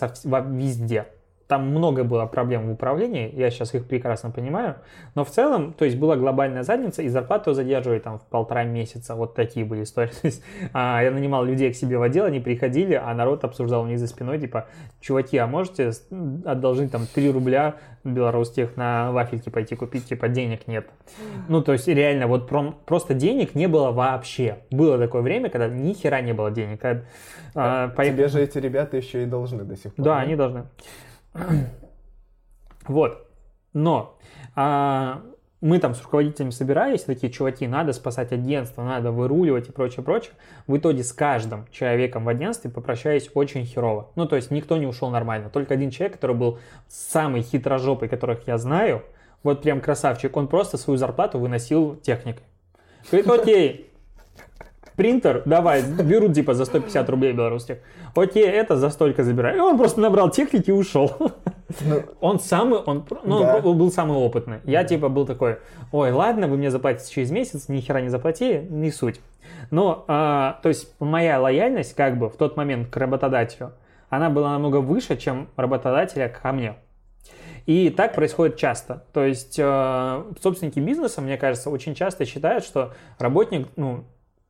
везде. Там много было проблем в управлении, я сейчас их прекрасно понимаю. Но в целом, то есть была глобальная задница, и зарплату задерживали там в 1,5 месяца. Вот такие были истории. То есть, я нанимал людей к себе в отдел, они приходили, а народ обсуждал у них за спиной, типа, чуваки, а можете одолжить там 3 рубля белорусских на вафельки пойти купить? Типа, денег нет. Ну, то есть реально, вот просто денег не было вообще. Было такое время, когда ни хера не было денег. Тебе же эти ребята еще и должны до сих пор. Да, они должны. Вот, но мы там с руководителями собирались, такие, чуваки, надо спасать агентство, надо выруливать и прочее. В итоге с каждым человеком в агентстве попрощались очень херово. Ну, то есть никто не ушел нормально, только один человек, который был самый хитрожопый, которых я знаю, вот прям красавчик, он просто свою зарплату выносил техникой. Говорит, окей, принтер, давай, берут типа за 150 рублей белорусских. Окей, это за столько забираю. И он просто набрал техники и ушел. Ну, он был самый опытный. Я типа был такой, ой, ладно, вы мне заплатите через месяц, ни хера не заплатили, не суть. Но, то есть моя лояльность как бы в тот момент к работодателю, она была намного выше, чем работодателя ко мне. И так происходит часто. То есть собственники бизнеса, мне кажется, очень часто считают, что работник, ну,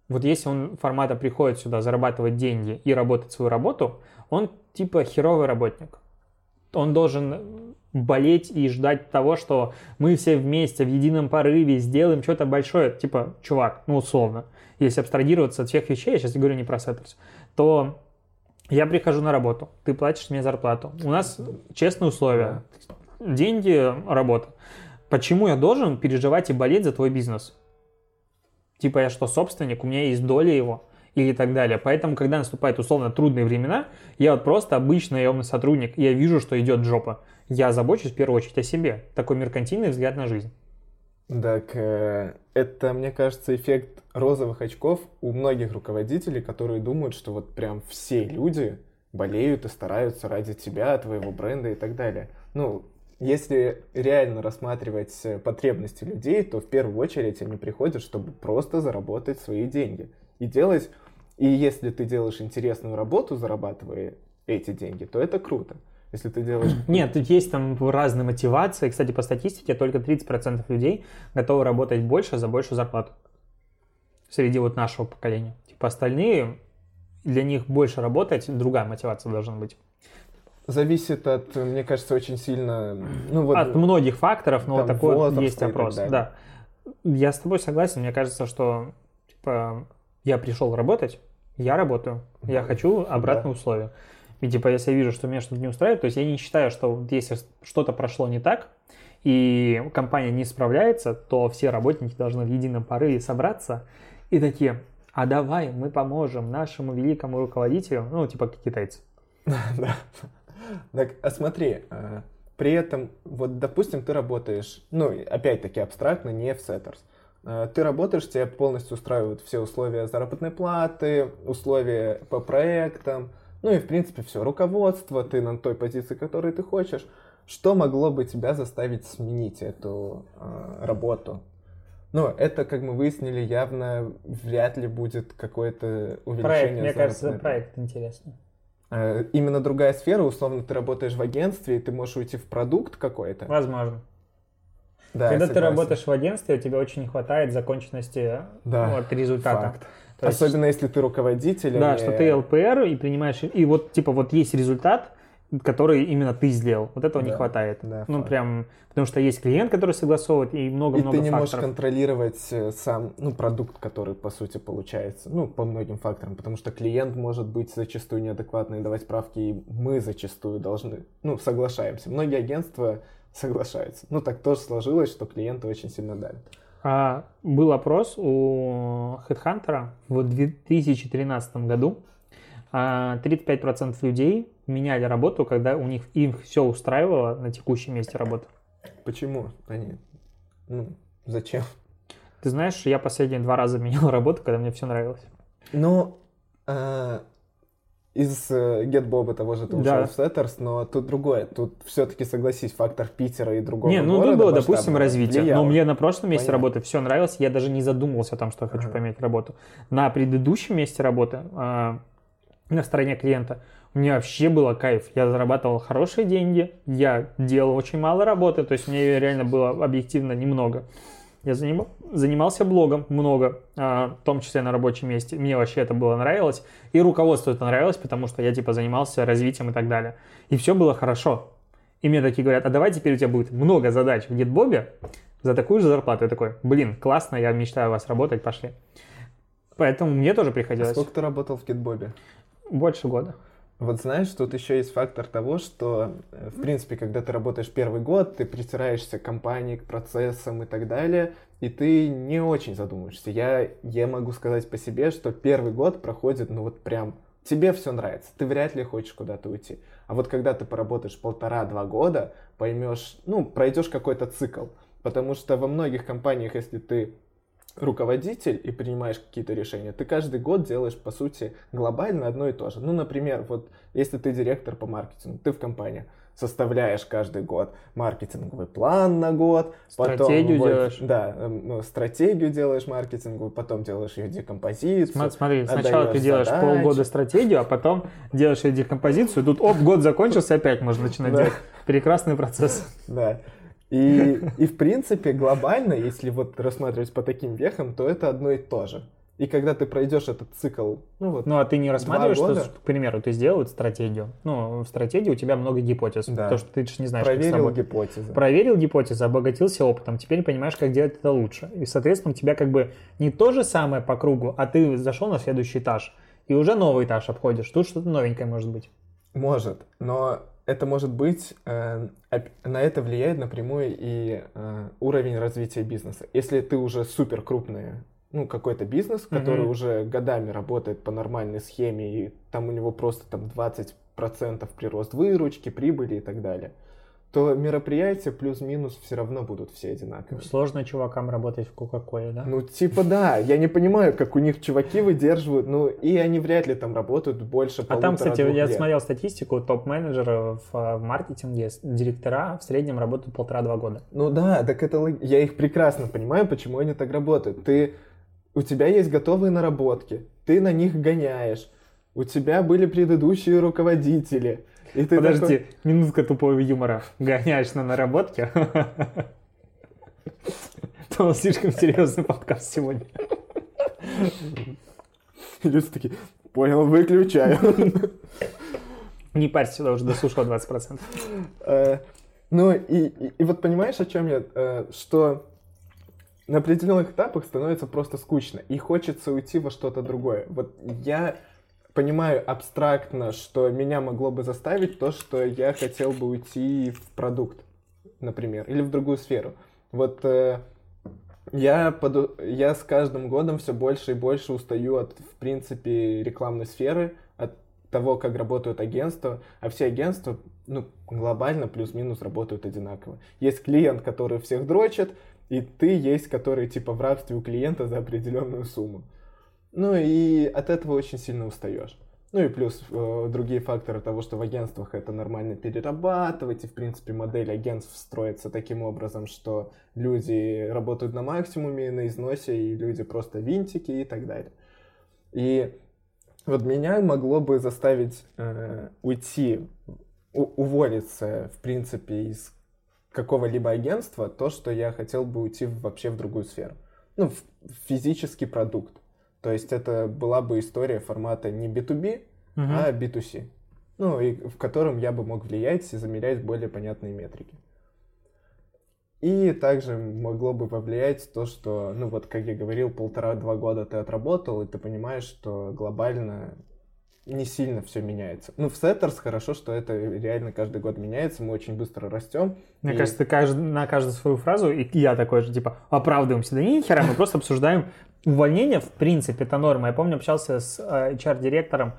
вот если он формата приходит сюда зарабатывать деньги и работать свою работу, он типа херовый работник. Он должен болеть и ждать того, что мы все вместе в едином порыве сделаем что-то большое. Типа, чувак, ну условно, если абстрагироваться от всех вещей, я сейчас говорю не про Setters, то Я прихожу на работу, ты платишь мне зарплату. У нас честные условия. Деньги, работа. Почему я должен переживать и болеть за твой бизнес? Типа я что, собственник, у меня есть доля его или так далее. Поэтому, когда наступают условно трудные времена, я вот просто обычный наемный сотрудник, и я вижу, что идет жопа. Я забочусь в первую очередь о себе. Такой меркантильный взгляд на жизнь. Так, это, мне кажется, эффект розовых очков у многих руководителей, которые думают, что вот прям все люди болеют и стараются ради тебя, твоего бренда и так далее. Ну, если реально рассматривать потребности людей, то в первую очередь они приходят, чтобы просто заработать свои деньги. И если ты делаешь интересную работу, зарабатывая эти деньги, то это круто. Если ты делаешь... Нет, тут есть там разные мотивации. Кстати, по статистике только 30% людей готовы работать больше за большую зарплату среди вот нашего поколения. Типа остальные, для них больше работать, другая мотивация должна быть. Зависит от, мне кажется, очень сильно... от многих факторов, но вот такой вот есть опрос. Да. Я с тобой согласен, мне кажется, что типа я пришел работать, я работаю, я хочу обратные условия. И типа, если я вижу, что меня что-то не устраивает, то есть я не считаю, что если что-то прошло не так, и компания не справляется, то все работники должны в едином порыве собраться и такие, а давай мы поможем нашему великому руководителю, ну, типа, как китайцы. Да. Так, а смотри, при этом, вот, допустим, ты работаешь, ну, опять-таки, абстрактно, не в Setters. Ты работаешь, тебя полностью устраивают все условия заработной платы, условия по проектам, ну и, в принципе, все, руководство, ты на той позиции, которой ты хочешь. Что могло бы тебя заставить сменить эту работу? Ну, это, как мы выяснили, явно вряд ли будет какое-то увеличение заработной платы. Мне кажется, проект интересный. Именно другая сфера, условно, ты работаешь в агентстве, и ты можешь уйти в продукт какой-то. Возможно. Да, когда ты работаешь в агентстве, у тебя очень не хватает законченности от результата. Факт. Особенно если ты руководитель. Да, что ты ЛПР и принимаешь... И вот, типа, вот есть результат, который именно ты сделал. Вот этого не хватает. Да, ну, прям... Потому что есть клиент, который согласовывает, и много-много факторов. И ты не можешь контролировать сам, ну, продукт, который, по сути, получается. Ну, по многим факторам. Потому что клиент может быть зачастую неадекватный, давать правки, и мы зачастую должны... Ну, соглашаемся. Многие агентства соглашаются. Ну, так тоже сложилось, что клиенты очень сильно давят. Был опрос у Headhunter в 2013 году. 35% людей меняли работу, когда у них им все устраивало на текущем месте работы. Почему они? Ну, зачем? Ты знаешь, я последние 2 раза менял работу, когда мне все нравилось. Ну, из GetBoba того же ты ушел в Setters, но тут другое. Тут все-таки, согласись, фактор Питера и другого города. Не, ну тут было, допустим, развитие. Влияло. Но мне на прошлом месте работы все нравилось. Я даже не задумывался о том, что я хочу поменять работу. На предыдущем месте работы, на стороне клиента, у меня вообще было кайф. Я зарабатывал хорошие деньги, я делал очень мало работы, то есть мне реально было объективно немного. Я занимался блогом много, в том числе на рабочем месте. Мне вообще это было нравилось. И руководству это нравилось, потому что я типа занимался развитием и так далее. И все было хорошо. И мне такие говорят, а давай теперь у тебя будет много задач в GetBoba за такую же зарплату. Я такой, блин, классно, я мечтаю у вас работать, пошли. Поэтому мне тоже приходилось. А сколько ты работал в GetBoba? Больше года. Вот знаешь, тут еще есть фактор того, что, в принципе, когда ты работаешь первый год, ты притираешься к компании, к процессам и так далее, и ты не очень задумываешься. Я могу сказать по себе, что первый год проходит, ну вот прям, тебе все нравится, ты вряд ли хочешь куда-то уйти. А вот когда ты поработаешь 1,5-2 года, поймешь, ну, пройдешь какой-то цикл. Потому что во многих компаниях, если ты руководитель и принимаешь какие-то решения, ты каждый год делаешь, по сути, глобально одно и то же. Ну, например, вот если ты директор по маркетингу, ты в компании составляешь каждый год маркетинговый план на год. Стратегию потом делаешь. Да, стратегию делаешь маркетинговую, потом делаешь ее декомпозицию. Смотри, сначала ты делаешь полгода стратегию, а потом делаешь ее декомпозицию, тут год закончился, опять можно начинать делать. Прекрасный процесс. Да. И в принципе, глобально, если вот рассматривать по таким вехам, то это одно и то же. И когда ты пройдешь этот цикл, ну вот, ну а ты не рассматриваешь, что, к примеру, ты сделал стратегию. Ну, в стратегии у тебя много гипотез. Да. Потому что ты же не знаешь, что с собой. Проверил гипотезы, обогатился опытом. Теперь понимаешь, как делать это лучше. И, соответственно, у тебя как бы не то же самое по кругу, а ты зашел на следующий этаж. и уже новый этаж обходишь. Тут что-то новенькое может быть. Может, но это может быть, на это влияет напрямую и уровень развития бизнеса. Если ты уже супер крупный, ну, какой-то бизнес, который уже годами работает по нормальной схеме, и там у него просто там 20% прирост выручки, прибыли и так далее, то мероприятия плюс-минус все равно будут все одинаковые. Сложно чувакам работать в Кока-Коле, да? Ну, типа да. Я не понимаю, как у них чуваки выдерживают. Ну, и они вряд ли там работают больше полутора-двух лет. А там, кстати, я смотрел статистику, топ-менеджеров в маркетинге, директора в среднем работают 1,5-2 года. Ну да, так это... Я их прекрасно понимаю, почему они так работают. У тебя есть готовые наработки, ты на них гоняешь, у тебя были предыдущие руководители... И ты подожди, такой... минутка тупого юмора. Гоняешь на наработке? Это был слишком серьезный подкаст сегодня. Люди такие, понял, выключаю. Не парься, я уже дослушал 20%. Ну и вот понимаешь, о чем я? Что на определенных этапах становится просто скучно. И хочется уйти во что-то другое. Вот я... понимаю абстрактно, что меня могло бы заставить то, что я хотел бы уйти в продукт, например, или в другую сферу. Вот я с каждым годом все больше и больше устаю от, в принципе, рекламной сферы, от того, как работают агентства. А все агентства, ну, глобально плюс-минус работают одинаково. Есть клиент, который всех дрочит, и ты есть, который типа в рабстве у клиента за определенную сумму. Ну и от этого очень сильно устаешь. Ну и плюс другие факторы того, что в агентствах это нормально перерабатывать. И, в принципе, модель агентств строится таким образом, что люди работают на максимуме, на износе, и люди просто винтики и так далее. И вот меня могло бы заставить уйти, уволиться, в принципе, из какого-либо агентства, то, что я хотел бы уйти вообще в другую сферу. Ну, в физический продукт. То есть это была бы история формата не B2B, а B2C. Ну, и в котором я бы мог влиять и замерять более понятные метрики. И также могло бы повлиять то, что, ну вот, как я говорил, 1,5-2 года ты отработал, и ты понимаешь, что глобально не сильно все меняется. Ну, в Setters хорошо, что это реально каждый год меняется, мы очень быстро растем. Мне кажется, ты на каждую свою фразу, и я такой же, типа, оправдываемся. Да ни хера, мы просто обсуждаем... Увольнение, в принципе, это норма. Я помню, общался с HR-директором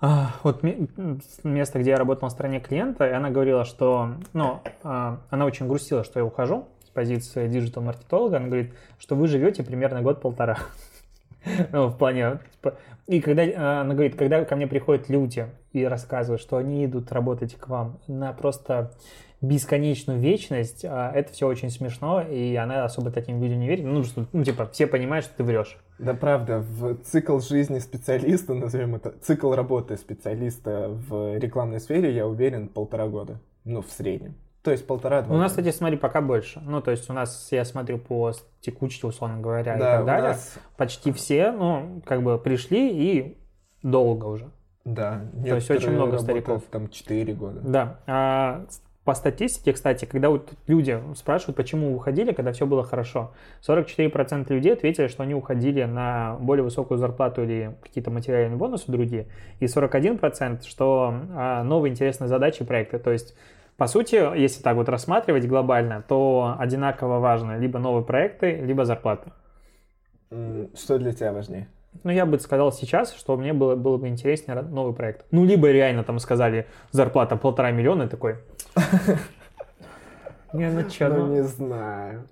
вот места, где я работал на стороне клиента, и она говорила, что... Ну, она очень грустила, что я ухожу с позиции диджитал-маркетолога. Она говорит, что вы живете примерно 1-1,5 года. Ну, в плане... И когда она говорит, когда ко мне приходят люди и рассказывают, что они идут работать к вам на просто... бесконечную вечность, это все очень смешно, и она особо таким людям не верит. Ну, что, ну, типа, все понимают, что ты врешь. Да, правда, в цикл жизни специалиста, назовем это, цикл работы специалиста в рекламной сфере, я уверен, 1,5 года, ну, в среднем. То есть 1,5-2 года. У нас, кстати, смотри, пока больше. Ну, то есть у нас, я смотрю по текучке, условно говоря, да, и так далее, почти все, ну, как бы пришли и долго уже. Да. То есть очень много стариков. Там 4 года. Да. По статистике, кстати, когда вот люди спрашивают, почему уходили, когда все было хорошо, 44% людей ответили, что они уходили на более высокую зарплату или какие-то материальные бонусы другие, и 41%, что новые интересные задачи и проекты. То есть, по сути, если так вот рассматривать глобально, то одинаково важно либо новые проекты, либо зарплаты. Что для тебя важнее? Ну, я бы сказал сейчас, что мне было бы интереснее новый проект. Ну, либо реально там сказали, зарплата 1,5 миллиона, и такой... Не, ну чё, ну... не знаю.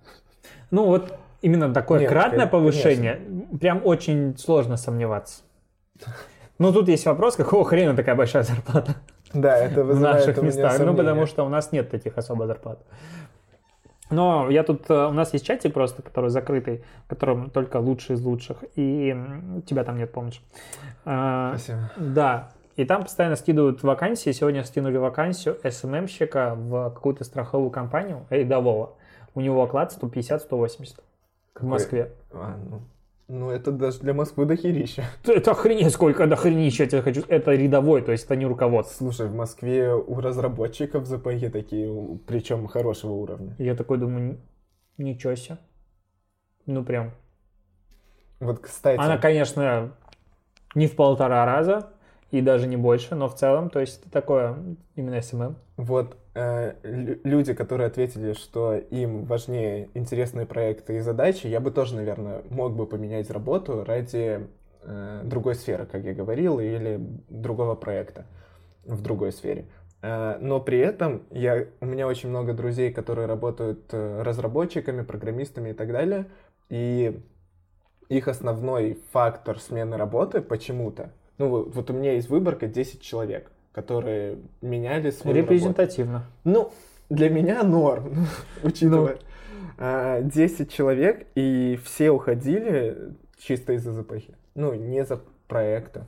Ну, вот именно такое кратное повышение, конечно. Прям очень сложно сомневаться. Но тут есть вопрос, какого хрена такая большая зарплата? Да, это вызывает в наших местах. Ну, потому что у нас нет таких особо зарплат. Но я тут, у нас есть чатик просто, который закрытый, в котором только лучшие из лучших, и тебя там нет, помнишь? Спасибо. Да, и там постоянно скидывают вакансии, сегодня скинули вакансию SMM-щика в какую-то страховую компанию, рядового. У него оклад 150-180, как в Москве. А, ну это даже для Москвы дохерища. Это охренеть, сколько дохренища, я тебе хочу. Это рядовой, то есть это не руководство. Слушай, в Москве у разработчиков ЗПЕ такие, причем хорошего уровня. Я такой думаю, ничего себе. Ну прям. Вот, кстати. Она, конечно, не в 1,5 раза и даже не больше, но в целом, то есть это такое именно SMM. Вот люди, которые ответили, что им важнее интересные проекты и задачи, я бы тоже, наверное, мог бы поменять работу ради другой сферы, как я говорил, или другого проекта в другой сфере. Но при этом у меня очень много друзей, которые работают разработчиками, программистами и так далее, и их основной фактор смены работы почему-то, вот у меня есть выборка 10 человек, которые меняли свою работу. Репрезентативно. Для меня норм, учитывая. 10 человек, и все уходили чисто из-за запахи. Не из-за проекта.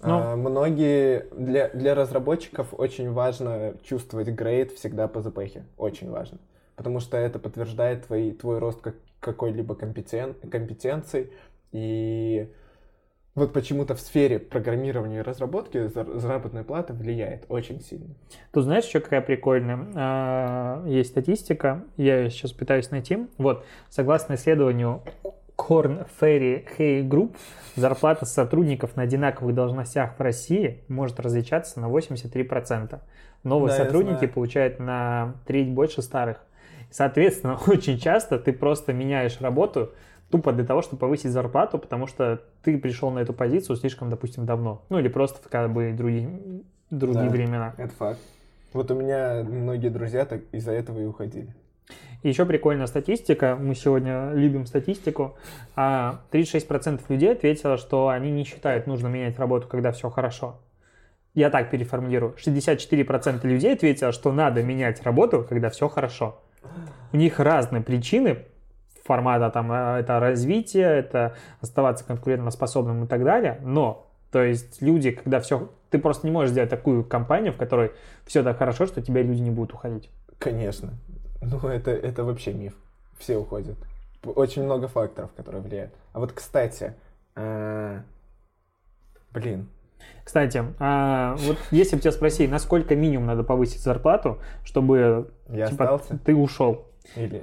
Многие для разработчиков очень важно чувствовать грейд всегда по запахе. Очень важно. Потому что это подтверждает твой рост какой-либо компетенции. И вот почему-то в сфере программирования и разработки заработная плата влияет очень сильно. Тут знаешь, еще какая прикольная есть статистика, я ее сейчас пытаюсь найти. Согласно исследованию Korn Ferry Hey Group, зарплата сотрудников на одинаковых должностях в России может различаться на 83%. Новые сотрудники получают на треть больше старых. Соответственно, очень часто ты просто меняешь работу тупо для того, чтобы повысить зарплату, потому что ты пришел на эту позицию слишком, допустим, давно. Или просто когда были другие времена. Это факт. У меня многие друзья так из-за этого и уходили. И еще прикольная статистика, мы сегодня любим статистику, 36% людей ответило, что они не считают нужно менять работу, когда все хорошо. Я так переформулирую, 64% людей ответило, что надо менять работу, когда все хорошо. У них разные причины формата, это развитие, это оставаться конкурентоспособным и так далее, люди, когда все... Ты просто не можешь сделать такую компанию, в которой все так хорошо, что тебя люди не будут уходить. Конечно. Это вообще миф. Все уходят. Очень много факторов, которые влияют. А вот, кстати... Кстати, если бы тебя спросили, насколько минимум надо повысить зарплату, чтобы ты ушел. Или...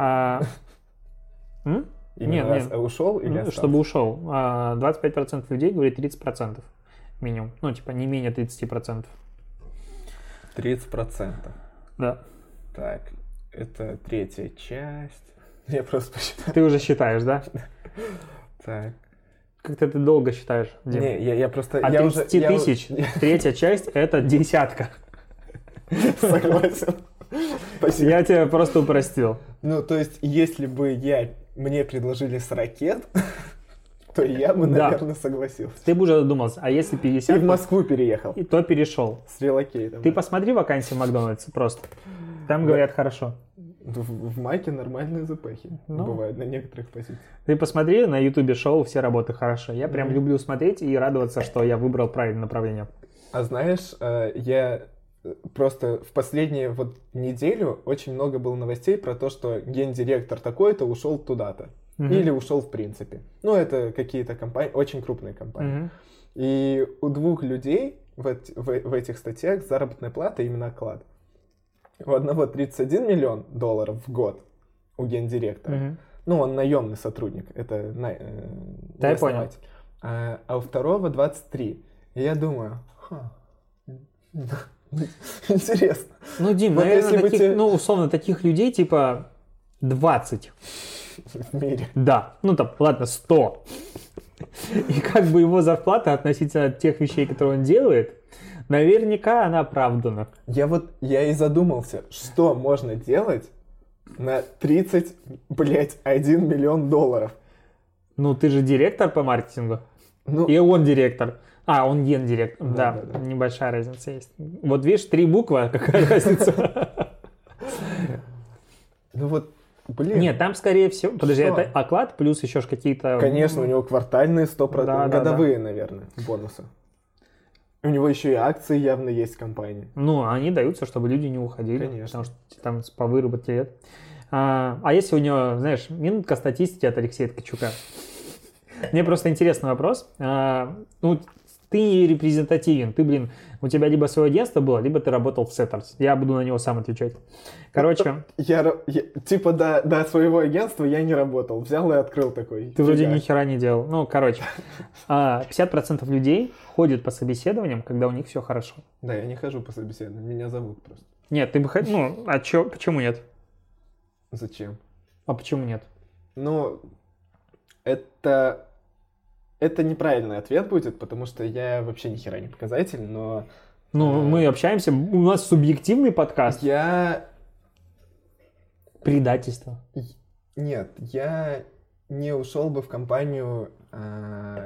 ушел или остался? Чтобы ушел. 25% людей говорит 30% минимум. Не менее 30%. 30%? Да. Так, это третья часть. Я просто посчитаю. Ты уже считаешь, да? Так. Как-то ты долго считаешь, Дим. Не, я просто... От 30 тысяч третья часть – это десятка. Согласен. Спасибо. Я тебя просто упростил. Если бы мне предложили с ракет, то я бы, наверное, согласился. Ты бы уже задумался, а если 50... И в Москву переехал. И то перешел. С релокейтом. Ты посмотри вакансии Макдональдса просто. Там говорят хорошо. В Маке нормальные запахи бывают на некоторых позициях. Ты посмотри на Ютубе шоу «Все работы хорошо». Я прям люблю смотреть и радоваться, что я выбрал правильное направление. А знаешь, я... Просто в последнюю неделю очень много было новостей про то, что гендиректор такой-то ушел туда-то. Mm-hmm. Или ушел в принципе. Это какие-то компании, очень крупные компании. Mm-hmm. И у двух людей в этих статьях заработная плата именно оклад. У одного 31 миллион долларов в год у гендиректора. Mm-hmm. Он наемный сотрудник, это я понял. А у второго 23. И я думаю... Интересно. Дим, наверное, таких, тебе... условно, таких людей 20 в мире. Да. 100. И его зарплата относительно тех вещей, которые он делает, наверняка она оправдана. Я и задумался, что можно делать на 31 миллион долларов. Ты же директор по маркетингу. И он директор. Он гендиректор, да, небольшая разница есть. Видишь, 3 буквы, какая разница? Нет, там скорее всего... Подожди, это оклад плюс еще какие-то... Конечно, у него квартальные 100%, годовые, наверное, бонусы. У него еще и акции явно есть в компании. Они даются, чтобы люди не уходили, потому что там по выработке лет. А если у него, знаешь, минутка статистики от Алексея Ткачука? Мне просто интересный вопрос. Ты не репрезентативен. Ты, блин, у тебя либо свое детство было, либо ты работал в Setters. Я буду на него сам отвечать. Короче. Типа до своего агентства я не работал. Взял и открыл такой. Ты вроде ни хера не делал. Ну, короче. 50% людей ходят по собеседованиям, когда у них все хорошо. Да, я не хожу по собеседованиям. Меня зовут просто. Нет, ты бы ходил. Ну, а чё? Почему нет? Зачем? А почему нет? Ну, это... Это неправильный ответ будет, потому что я вообще ни хера не показатель, но... Ну, мы общаемся, у нас субъективный подкаст. Я... Предательство. Нет, я не ушел бы в компанию,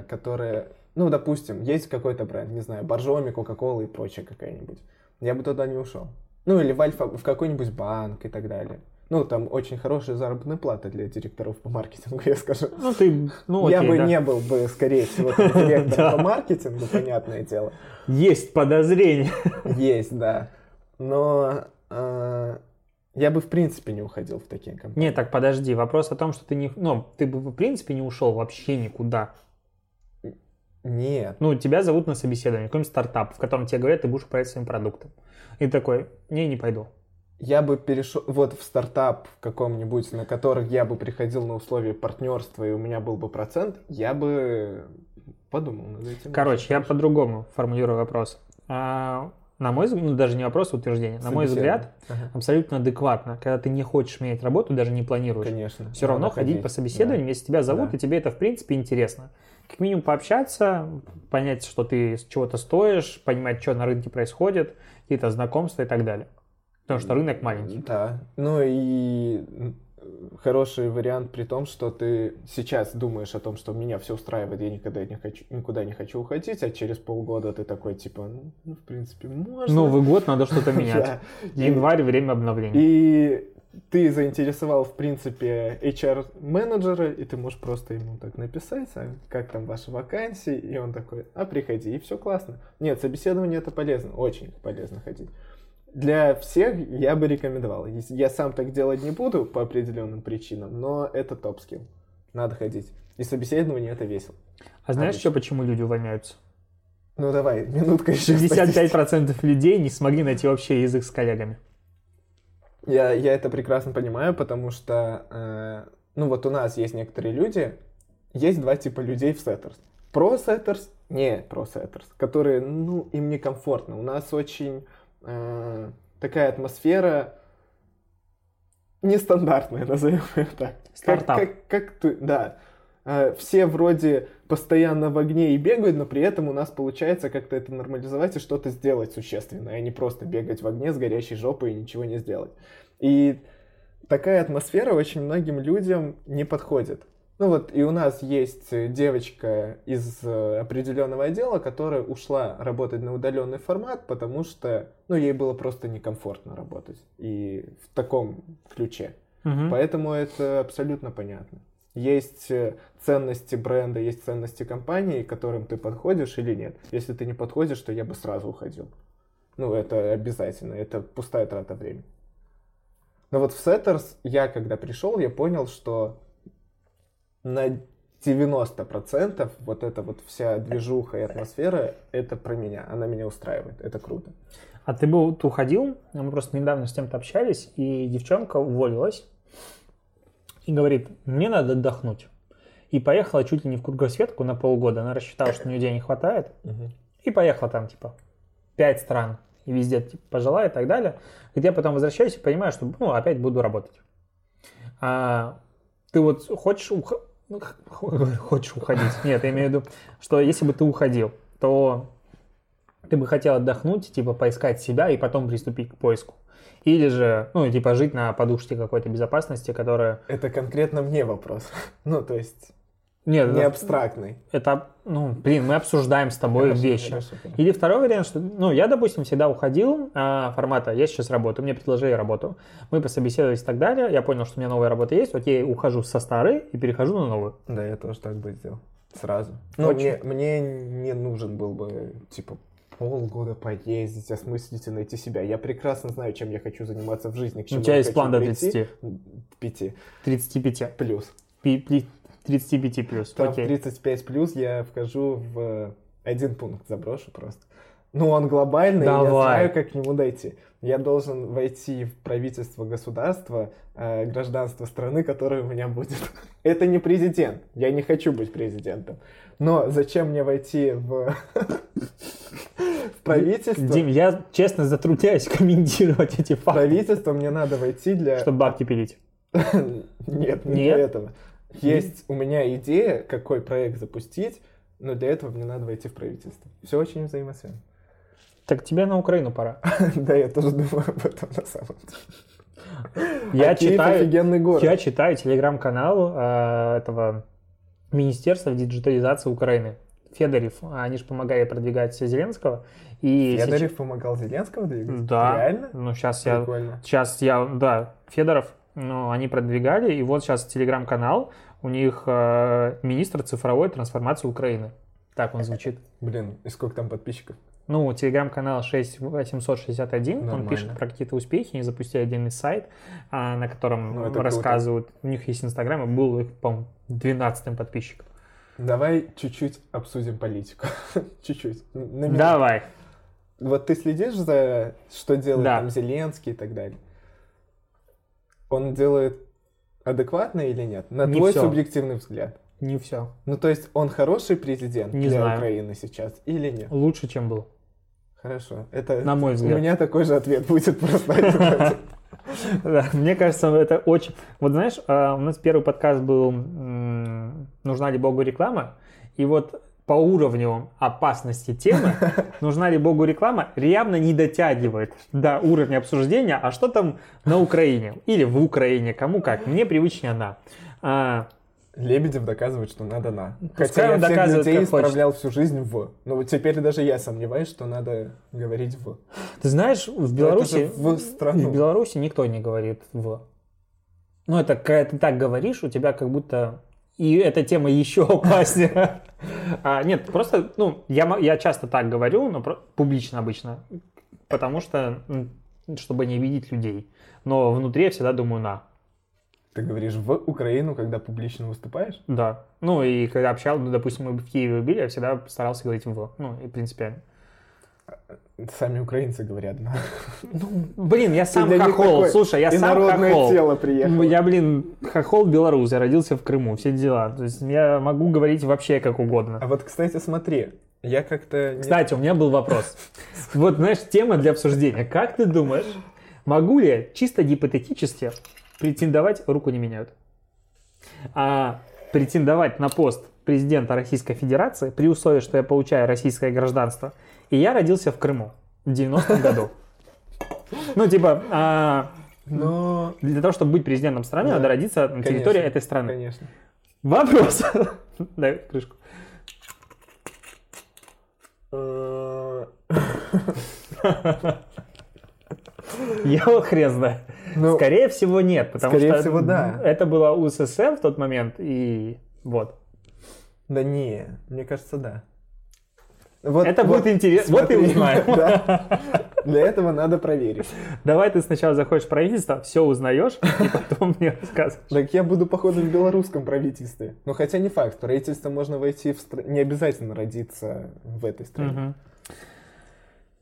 которая... Ну, допустим, есть какой-то бренд, не знаю, Боржоми, Кока-Кола и прочее какая-нибудь. Я бы туда не ушел. Ну, или в Альфа, в какой-нибудь банк и так далее. Ну, там очень хорошая заработная плата для директоров по маркетингу, я скажу. Ну, ты, ну, окей, я бы не был бы, скорее всего, директором по маркетингу, понятное дело. Есть подозрения. Есть, да. Но я бы, в принципе, не уходил в такие компании. Нет, так, подожди. Вопрос о том, что ты не... Ну, ты бы, в принципе, не ушел вообще никуда. Нет. Ну, тебя зовут на собеседование, какой-нибудь стартап, в котором тебе говорят, ты будешь управлять своим продуктом. И ты такой, не пойду. Я бы перешел вот в стартап каком-нибудь, на которых я бы приходил на условия партнерства, и у меня был бы процент, я бы подумал над этим. Короче, я по-другому формулирую вопрос. На мой взгляд, ну даже не вопрос, а утверждение. На мой взгляд, абсолютно адекватно, когда ты не хочешь менять работу, даже не планируешь. Конечно. Все равно ходить по собеседованиям, да. Если тебя зовут, да. И тебе это в принципе интересно. Как минимум пообщаться, понять, что ты чего-то стоишь, понимать, что на рынке происходит, какие-то знакомства и так далее. Потому что рынок маленький. Да. Ну и хороший вариант при том, что ты сейчас думаешь о том, что меня все устраивает, я никуда не хочу уходить, а через полгода ты такой, типа, ну, в принципе, можно. Новый год, надо что-то менять. Январь, время обновления. И ты заинтересовал, в принципе, HR-менеджера, и ты можешь просто ему так написать, как там ваши вакансии, и он такой, приходи, и все классно. Нет, собеседование это полезно, очень полезно ходить. Для всех я бы рекомендовал. Я сам так делать не буду по определенным причинам, но это топ-скилл. Надо ходить. И собеседование это весело. А знаешь, что почему люди увольняются? Ну давай, минутка еще. 65% людей не смогли найти общий язык с коллегами. Я это прекрасно понимаю, потому что, вот у нас есть некоторые люди, есть два типа людей в Setters. Про Setters, не про Setters, которые, им некомфортно. У нас очень... такая атмосфера нестандартная, назовем ее так. Стартап. Как ты, да. Все вроде постоянно в огне и бегают, но при этом у нас получается как-то это нормализовать и что-то сделать существенное, а не просто бегать в огне с горящей жопой и ничего не сделать. И такая атмосфера очень многим людям не подходит. И у нас есть девочка из определенного отдела, которая ушла работать на удаленный формат, потому что, ей было просто некомфортно работать. И в таком ключе. Угу. Поэтому это абсолютно понятно. Есть ценности бренда, есть ценности компании, к которым ты подходишь или нет. Если ты не подходишь, то я бы сразу уходил. Это обязательно. Это пустая трата времени. Но вот в Setters я, когда пришел, я понял, что... На 90% вот эта вот вся движуха и атмосфера, это про меня. Она меня устраивает. Это круто. А ты был, уходил, мы просто недавно с кем-то общались, и девчонка уволилась и говорит, мне надо отдохнуть. И поехала чуть ли не в кругосветку на полгода. Она рассчитала, что у нее денег не хватает. И поехала там, 5 стран. И везде, пожила и так далее. Где я потом возвращаюсь и понимаю, что, опять буду работать. А ты хочешь уходить? Нет, я имею в виду, что если бы ты уходил, то ты бы хотел отдохнуть, поискать себя и потом приступить к поиску. Или же, жить на подушке какой-то безопасности, которая... Это конкретно мне вопрос. Нет, не абстрактный. Это, мы обсуждаем с тобой вещи. Хорошо. Или второй вариант, что, я, допустим, всегда уходил формата, я сейчас работаю, мне предложили работу, мы пособеседовались и так далее, я понял, что у меня новая работа есть, я ухожу со старой и перехожу на новую. Да, я тоже так бы сделал. Сразу. Мне не нужен был бы, полгода поездить, осмыслить и найти себя. Я прекрасно знаю, чем я хочу заниматься в жизни, к чему я хочу прийти. У тебя есть план до 30? 35. Плюс. 35+. Там 35+, я вхожу в один пункт заброшу просто. Ну, он глобальный, и я знаю, как к нему дойти. Я должен войти в правительство государства, гражданство страны, которое у меня будет. Это не президент. Я не хочу быть президентом. Но зачем мне войти в правительство? Дим, я честно затрудняюсь комментировать эти факты. В правительство мне надо войти для... Чтобы бабки пилить. Нет, не для этого. Есть у меня идея, какой проект запустить, но для этого мне надо войти в правительство. Все очень взаимосвязано. Так тебе на Украину пора. Да, я тоже думаю об этом на самом деле. Киев офигенный город. Я читаю телеграм-канал этого Министерства диджитализации Украины. Федоров, они же помогали продвигать Зеленского. И Федоров помогал Зеленского двигать? Да. Реально? Ну, сейчас Федоров, ну, они продвигали, и вот сейчас телеграм-канал, у них министр цифровой трансформации Украины. Так он звучит. Блин, и сколько там подписчиков? Ну, телеграм-канал 6861, нормально. Он пишет про какие-то успехи, они запустили отдельный сайт, на котором рассказывают, круто. У них есть Инстаграм, и был их, по-моему, 12-м подписчиком. Давай чуть-чуть обсудим политику. Чуть-чуть. Давай. Вот ты следишь за, что делает там Зеленский и так далее? Он делает адекватно или нет? На твой субъективный взгляд. Не все. Ну, то есть он хороший президент для Украины сейчас или нет? Лучше, чем был. Хорошо. Это, на мой взгляд. У меня такой же ответ будет просто. Да, мне кажется, это очень... Вот знаешь, у нас первый подкаст был «Нужна ли Богу реклама?» И вот по уровню опасности темы «Нужна ли Богу реклама?» реально не дотягивает до уровня обсуждения, а что там на Украине или в Украине, кому как. Мне привычнее «на». Лебедев доказывает, что надо «на». Хотя я всех людей исправлял всю жизнь «в». Но вот теперь даже я сомневаюсь, что надо говорить «в». Ты знаешь, в Беларуси никто не говорит «в». Ну, это когда ты так говоришь, у тебя как будто... И эта тема еще опаснее. Нет, просто, ну, я часто так говорю, но публично обычно, потому что, чтобы не обидеть людей. Но внутри я всегда думаю «на». Ты говоришь «в Украину», когда публично выступаешь? Да. Ну, и когда общался, ну, допустим, мы в Киеве были, я всегда старался говорить «в». Ну, и принципиально. Сами украинцы говорят «на». Ну, блин, я сам хохол. Слушай, я сам хохол. Инородное тело приехало. Я, хохол белорус, я родился в Крыму, все дела. То есть я могу говорить вообще как угодно. А вот, кстати, смотри, я как-то... Кстати, у меня был вопрос. Вот, знаешь, тема для обсуждения. Как ты думаешь, могу ли я чисто гипотетически... Претендовать руку не меняют. А претендовать на пост президента Российской Федерации при условии, что я получаю российское гражданство, и я родился в Крыму в 90-м году. Ну, типа, для того, чтобы быть президентом страны, надо родиться на территории этой страны. Конечно. Вопрос. Дай крышку. Я вот хрен знаю. Ну, скорее всего, нет, потому что всего, да. Это была УССР в тот момент, и вот. Да не, мне кажется, да. Вот, это будет интересно, вот и узнаем. Да. Для этого надо проверить. Давай ты сначала заходишь в правительство, все узнаешь, и потом мне рассказываешь. Так я буду, походу, в белорусском правительстве. Ну, хотя не факт, в правительство можно войти, не обязательно родиться в этой стране.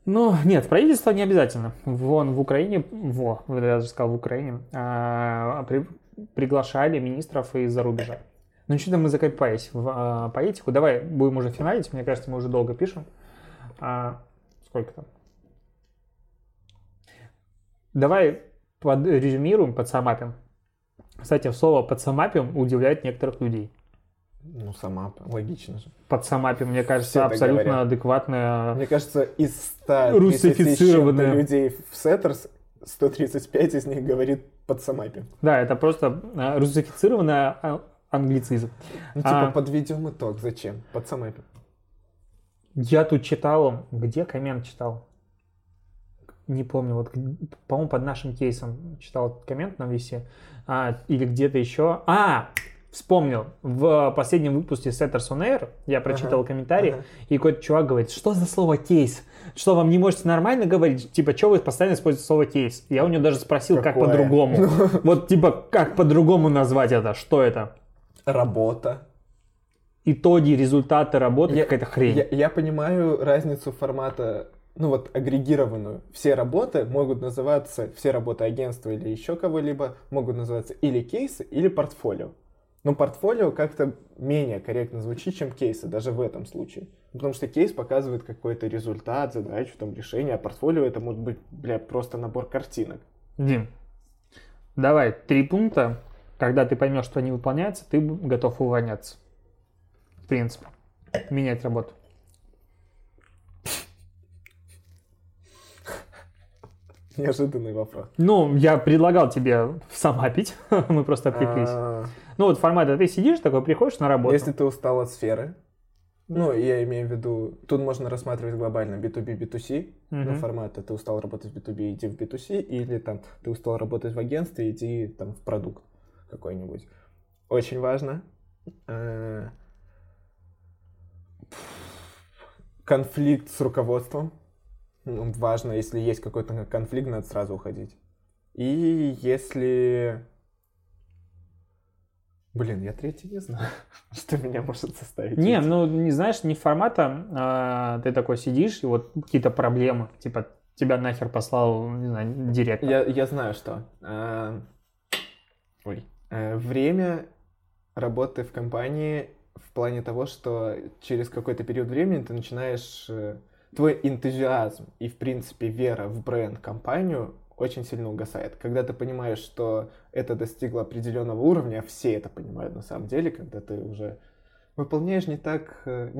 Ну, нет, правительство не обязательно. Вон в Украине, я даже сказал в Украине, приглашали министров из-за рубежа. Ну, что-то мы закопались в политику. Давай будем уже финалить, мне кажется, мы уже долго пишем. Сколько там? Давай резюмируем, подсамапим. Кстати, слово «подсамапим» удивляет некоторых людей. Ну, самап, логично же. Под самапи, мне кажется, абсолютно говорят. Адекватная... Мне кажется, из 130 людей в Setters 135 из них говорит под самапи. Да, это просто русифицированная англицизм. Ну, типа, подведем итог. Зачем? Под самапи. Я тут читал... Где коммент читал? Не помню. Вот, по-моему, под нашим кейсом читал коммент на висе. Или где-то еще... Вспомнил, в последнем выпуске Setters on Air я прочитал комментарий, и какой-то чувак говорит, что за слово «кейс»? Что, вам не можете нормально говорить? Типа, что вы постоянно используете слово «кейс»? Я у него даже спросил, какое? Как по-другому. Вот, типа, как по-другому назвать это? Что это? Работа. итоги, результаты работы, какая-то хрень. Я понимаю разницу формата, ну вот агрегированную. Все работы могут называться, все работы агентства или еще кого-либо могут называться или кейсы, или портфолио. Но портфолио как-то менее корректно звучит, чем кейсы, даже в этом случае. Потому что кейс показывает какой-то результат, задачу, там, решение, а портфолио это может быть, просто набор картинок. Дим, давай, 3 пункта. Когда ты поймешь, что они выполняются, ты готов увольняться. В принципе. Менять работу. Неожиданный вопрос. Ну, я предлагал тебе сама пить, мы просто отвлеклись. Ну, вот формат, ты сидишь такой, приходишь на работу. Если ты устал от сферы, ну, я имею в виду, тут можно рассматривать глобально B2B, B2C, но формат, ты устал работать в B2B, иди в B2C, или там ты устал работать в агентстве, иди там в продукт какой-нибудь. Очень важно. Конфликт с руководством. Важно, если есть какой-то конфликт, надо сразу уходить. И если... Блин, я 3-й не знаю, что меня может составить. Не, ну, не знаешь, не формата, ты такой сидишь, и вот какие-то проблемы, типа, тебя нахер послал, не знаю, директор. Я знаю, что. Время работы в компании в плане того, что через какой-то период времени ты начинаешь... Твой энтузиазм и, в принципе, вера в бренд, компанию очень сильно угасает. Когда ты понимаешь, что это достигло определенного уровня, все это понимают на самом деле, когда ты уже выполняешь не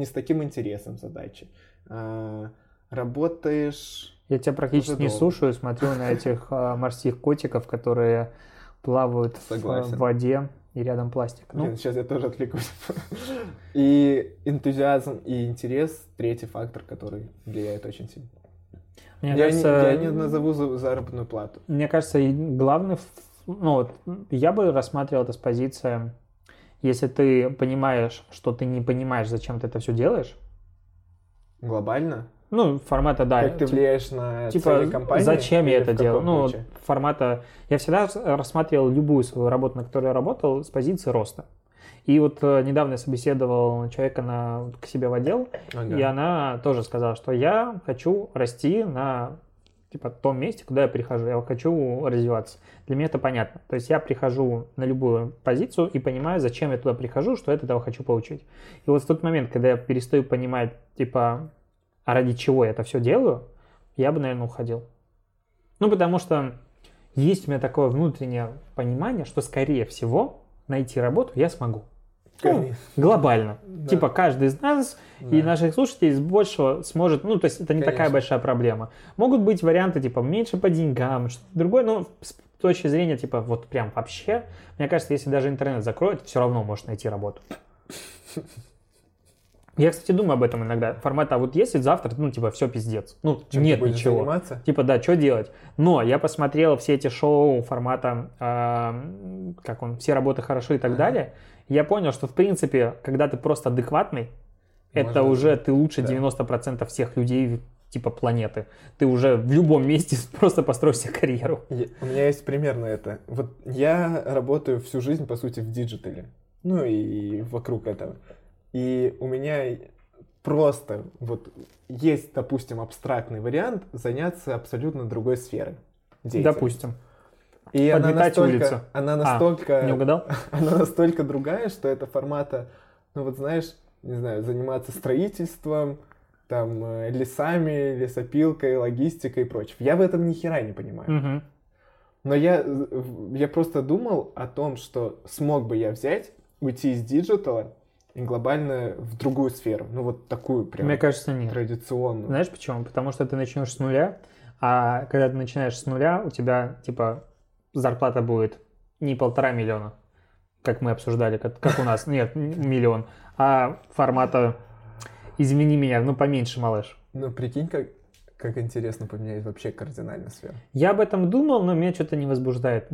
с таким интересом задачи. Работаешь... Я тебя практически не слушаю, смотрю на этих морских котиков, которые плавают в воде. И рядом пластик. Блин, сейчас я тоже отвлекусь. И энтузиазм, и интерес — 3-й фактор, который влияет очень сильно. Я не назову заработную плату. Мне кажется, главный... я бы рассматривал это с позиции, если ты понимаешь, что ты не понимаешь, зачем ты это все делаешь. Глобально? Ну, формата, да. Как ты влияешь на цели компании? Зачем я это делаю? Ну, формата... Я всегда рассматривал любую свою работу, на которой я работал, с позиции роста. И вот недавно я собеседовал человека к себе в отдел, и она тоже сказала, что я хочу расти на том месте, куда я прихожу. Я хочу развиваться. Для меня это понятно. То есть я прихожу на любую позицию и понимаю, зачем я туда прихожу, что я этого хочу получить. И вот в тот момент, когда я перестаю понимать, а ради чего я это все делаю, я бы, наверное, уходил. Ну, потому что есть у меня такое внутреннее понимание, что, скорее всего, найти работу я смогу. Глобально. Да. Каждый из нас и наших слушателей из большего сможет... Ну, то есть это не такая большая проблема. Могут быть варианты, меньше по деньгам, что-то другое, но с точки зрения, вот прям вообще, мне кажется, если даже интернет закроют, все равно можешь найти работу. Я, кстати, думаю об этом иногда. Формат, а вот если завтра, все пиздец. Чем нет ничего. Заниматься? Что делать? Но я посмотрел все эти шоу формата, все работы хороши и так далее. Я понял, что, в принципе, когда ты просто адекватный, это уже ты лучше 90% всех людей, планеты. Ты уже в любом месте просто построишь себе карьеру. У меня есть пример на это. Вот я работаю всю жизнь, по сути, в диджитале. Ну и вокруг этого. И у меня просто есть, допустим, абстрактный вариант заняться абсолютно другой сферой деятельности. Допустим. И подметать улицу. Не угадал? Она настолько другая, что это формата, заниматься строительством, лесами, лесопилкой, логистикой и прочим. Я в этом ни хера не понимаю. Угу. Но я просто думал о том, что смог бы я уйти из диджитала, и глобально в другую сферу. Такую прям. Мне кажется, нет. Традиционную. Знаешь почему? Потому что ты начнешь с нуля, а когда ты начинаешь с нуля, у тебя, зарплата будет не 1,5 миллиона, как мы обсуждали, как у нас. Нет, миллион. А формата «Извини меня, поменьше, малыш». Прикинь, как интересно поменять вообще кардинально сферу. Я об этом думал, но меня что-то не возбуждает.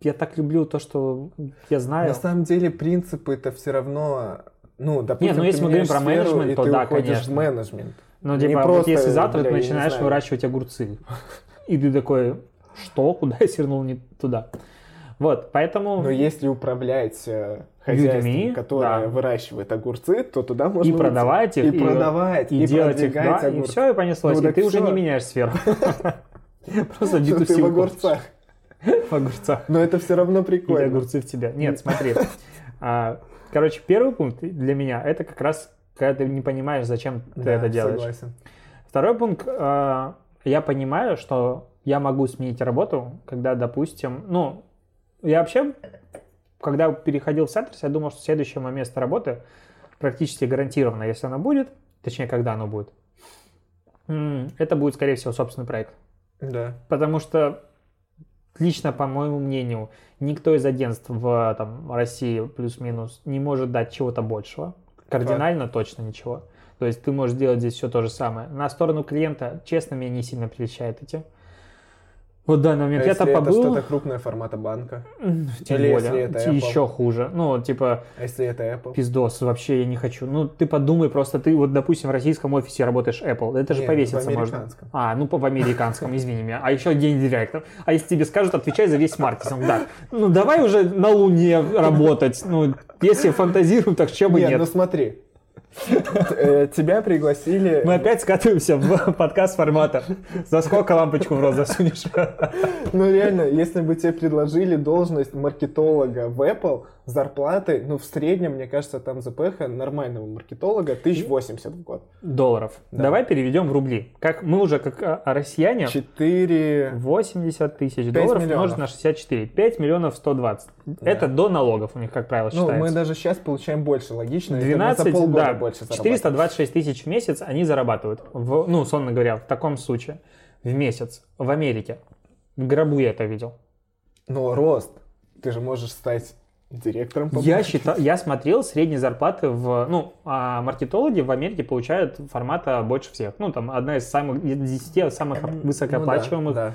Я так люблю то, что я знаю. На самом деле принципы-то все равно... Допустим, если мы говорим про менеджмент, то да, конечно. И ты уходишь в менеджмент. Если завтра ты начинаешь выращивать огурцы, и ты такой, что? Куда я свернул не туда? Поэтому... Но если управлять хозяйством, которое выращивает огурцы, то туда можно и продавать их, и делать их, и все, и понеслось, и ты уже не меняешь сферу. Просто B2C в огурцах. В огурцах. Но это все равно прикольно. И огурцы в тебя. Нет, смотри. Короче, первый пункт для меня – это как раз, когда ты не понимаешь, зачем ты это делаешь. Согласен. Второй пункт – я понимаю, что я могу сменить работу, когда, допустим… Ну, я вообще, когда переходил в Setters, я думал, что следующее мое место работы практически гарантированно, если оно будет, точнее, когда оно будет, это будет, скорее всего, собственный проект. Да. Потому что… Лично, по моему мнению, никто из агентств в России плюс-минус не может дать чего-то большего. Кардинально точно ничего. То есть ты можешь делать здесь все то же самое. На сторону клиента, честно, меня не сильно прельщает идти. Вот в данный момент я там побыл. Это что-то крупное формата банка? Тем более. Если это Apple? Еще хуже. Ну, типа, а если это Apple? Пиздос, вообще я не хочу. Ну, ты подумай просто, ты вот, допустим, в российском офисе работаешь Apple. Это же повеситься можно. А, ну, в американском, извини меня. А еще генеральный директор. А если тебе скажут, отвечай за весь маркетинг. Да. Ну, давай уже на Луне работать. Ну, если фантазируем, так чем бы нет. Нет, ну смотри. Тебя пригласили... Мы опять скатываемся в подкаст формата. За сколько лампочку в рот засунешь? Ну реально, если бы тебе предложили должность маркетолога в Apple, зарплаты, ну в среднем, мне кажется, там ЗПХ нормального маркетолога 1080 в год. Долларов. Да. Давай переведем в рубли. Как мы уже, как россияне... 80 тысяч долларов умножить на 64. 5 миллионов 120. Да. Это до налогов у них, как правило, считается. Ну мы даже сейчас получаем больше, логично. 12, да. 426 тысяч в месяц они зарабатывают. Ну, сонно говоря, в таком случае. В месяц. В Америке. В гробу я это видел. Но рост. Ты же можешь стать директором. Я смотрел средние зарплаты в... Ну, а маркетологи в Америке получают формата больше всех. Ну, там, одна из самых 10 самых высокооплачиваемых